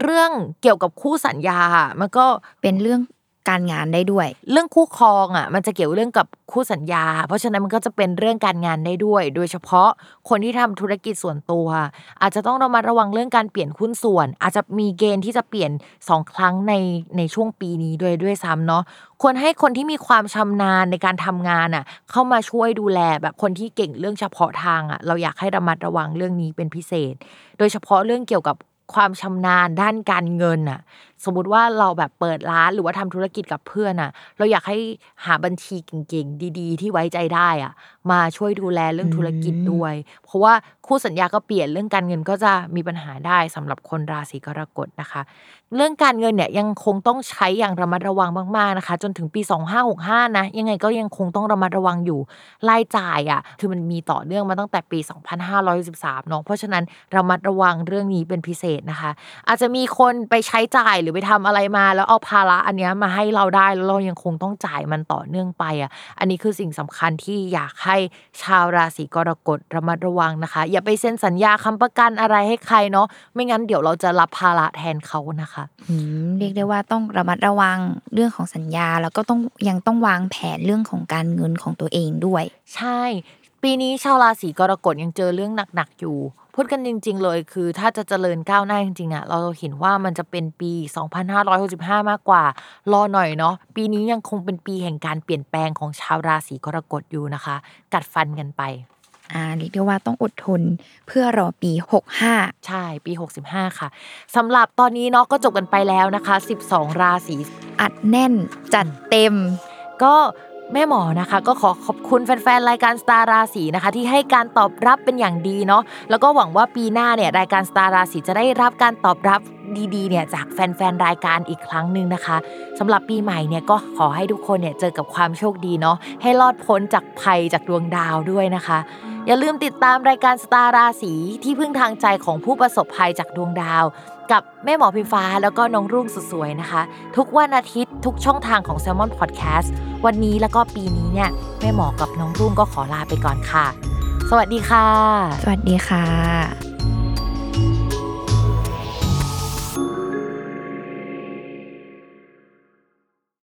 เรื่องเกี่ยวกับคู่สัญญามันก็เป็นเรื่องการงานได้ด้วยเรื่องคู่ครองอ่ะมันจะเกี่ยวเรื่องกับคู่สัญญาเพราะฉะนั้นมันก็จะเป็นเรื่องการงานได้ด้วยโดยเฉพาะคนที่ทำธุรกิจส่วนตัวอาจจะต้องระมัดระวังเรื่องการเปลี่ยนหุ้นส่วนอาจจะมีเกณฑ์ที่จะเปลี่ยน2 ครั้งในช่วงปีนี้ด้วยซ้ำเนาะควรให้คนที่มีความชำนาญในการทำงานอ่ะเข้ามาช่วยดูแลแบบคนที่เก่งเรื่องเฉพาะทางอ่ะเราอยากให้ระมัดระวังเรื่องนี้เป็นพิเศษโดยเฉพาะเรื่องเกี่ยวกับความชำนาญด้านการเงินน่ะสมมุติว่าเราแบบเปิดร้านหรือว่าทำธุรกิจกับเพื่อนน่ะเราอยากให้หาบัญชีเก่งๆดีๆที่ไว้ใจได้อ่ะมาช่วยดูแลเรื่องธุรกิจด้วยเพราะว่าคู่สัญญาก็เปลี่ยนเรื่องการเงินก็จะมีปัญหาได้สำหรับคนราศีกรกฎนะคะเรื่องการเงินเนี่ยยังคงต้องใช้อย่างระมัดระวังมากๆนะคะจนถึงปี2565นะยังไงก็ยังคงต้องระมัดระวังอยู่รายจ่ายอ่ะคือมันมีต่อเนื่องมาตั้งแต่ปี2513เนาะเพราะฉะนั้นระมัดระวังเรื่องนี้เป็นพิเศษนะคะอาจจะมีคนไปใช้จ่ายหรือไปทำอะไรมาแล้วเอาภาระอันเนี้ยมาให้เราได้แล้วเรายังคงต้องจ่ายมันต่อเนื่องไปอ่ะอันนี้คือสิ่งสำคัญที่อยากให้ชาวราศีกรกฎระมัดระวังนะคะอย่าไปเซ็นสัญญาค้ำประกันอะไรให้ใครเนาะไม่งั้นเดี๋ยวเราจะรับภาระแทนเขานะคะเรียกได้ว่าต้องระมัดระวังเรื่องของสัญญาแล้วก็ยังต้องวางแผนเรื่องของการเงินของตัวเองด้วยใช่ปีนี้ชาวราศีกรกฎยังเจอเรื่องหนักๆอยู่พูดกันจริงๆเลยคือถ้าจะเจริญก้าวหน้าจริงๆอ่ะเราเห็นว่ามันจะเป็นปี2565มากกว่ารอหน่อยเนาะปีนี้ยังคงเป็นปีแห่งการเปลี่ยนแปลงของชาวราศีกรกฎอยู่นะคะกัดฟันกันไปเรียกได้ว่าต้องอดทนเพื่อรอปี65ใช่ปี65ค่ะสำหรับตอนนี้เนาะก็จบกันไปแล้วนะคะ12ราศีอัดแน่นจัดเต็มก็แม่หมอนะคะก็ขอขอบคุณแฟนๆรายการสตาร์ราศีนะคะที่ให้การตอบรับเป็นอย่างดีเนาะแล้วก็หวังว่าปีหน้าเนี่ยรายการสตาร์ราศีจะได้รับการตอบรับดีๆเนี่ยจากแฟนๆรายการอีกครั้งนึงนะคะสำหรับปีใหม่เนี่ยก็ขอให้ทุกคนเนี่ยเจอกับความโชคดีเนาะให้รอดพ้นจากภัยจากดวงดาวด้วยนะคะอย่าลืมติดตามรายการสตาร์ราศีที่พึ่งทางใจของผู้ประสบภัยจากดวงดาวกับแม่หมอพิมฟ้าแล้วก็น้องรุ่งสุดสวยนะคะทุกวันอาทิตย์ทุกช่องทางของ Salmon Podcast วันนี้แล้วก็ปีนี้เนี่ยแม่หมอกับน้องรุ่งก็ขอลาไปก่อนค่ะสวัสดีค่ะสวัสดีค่ะ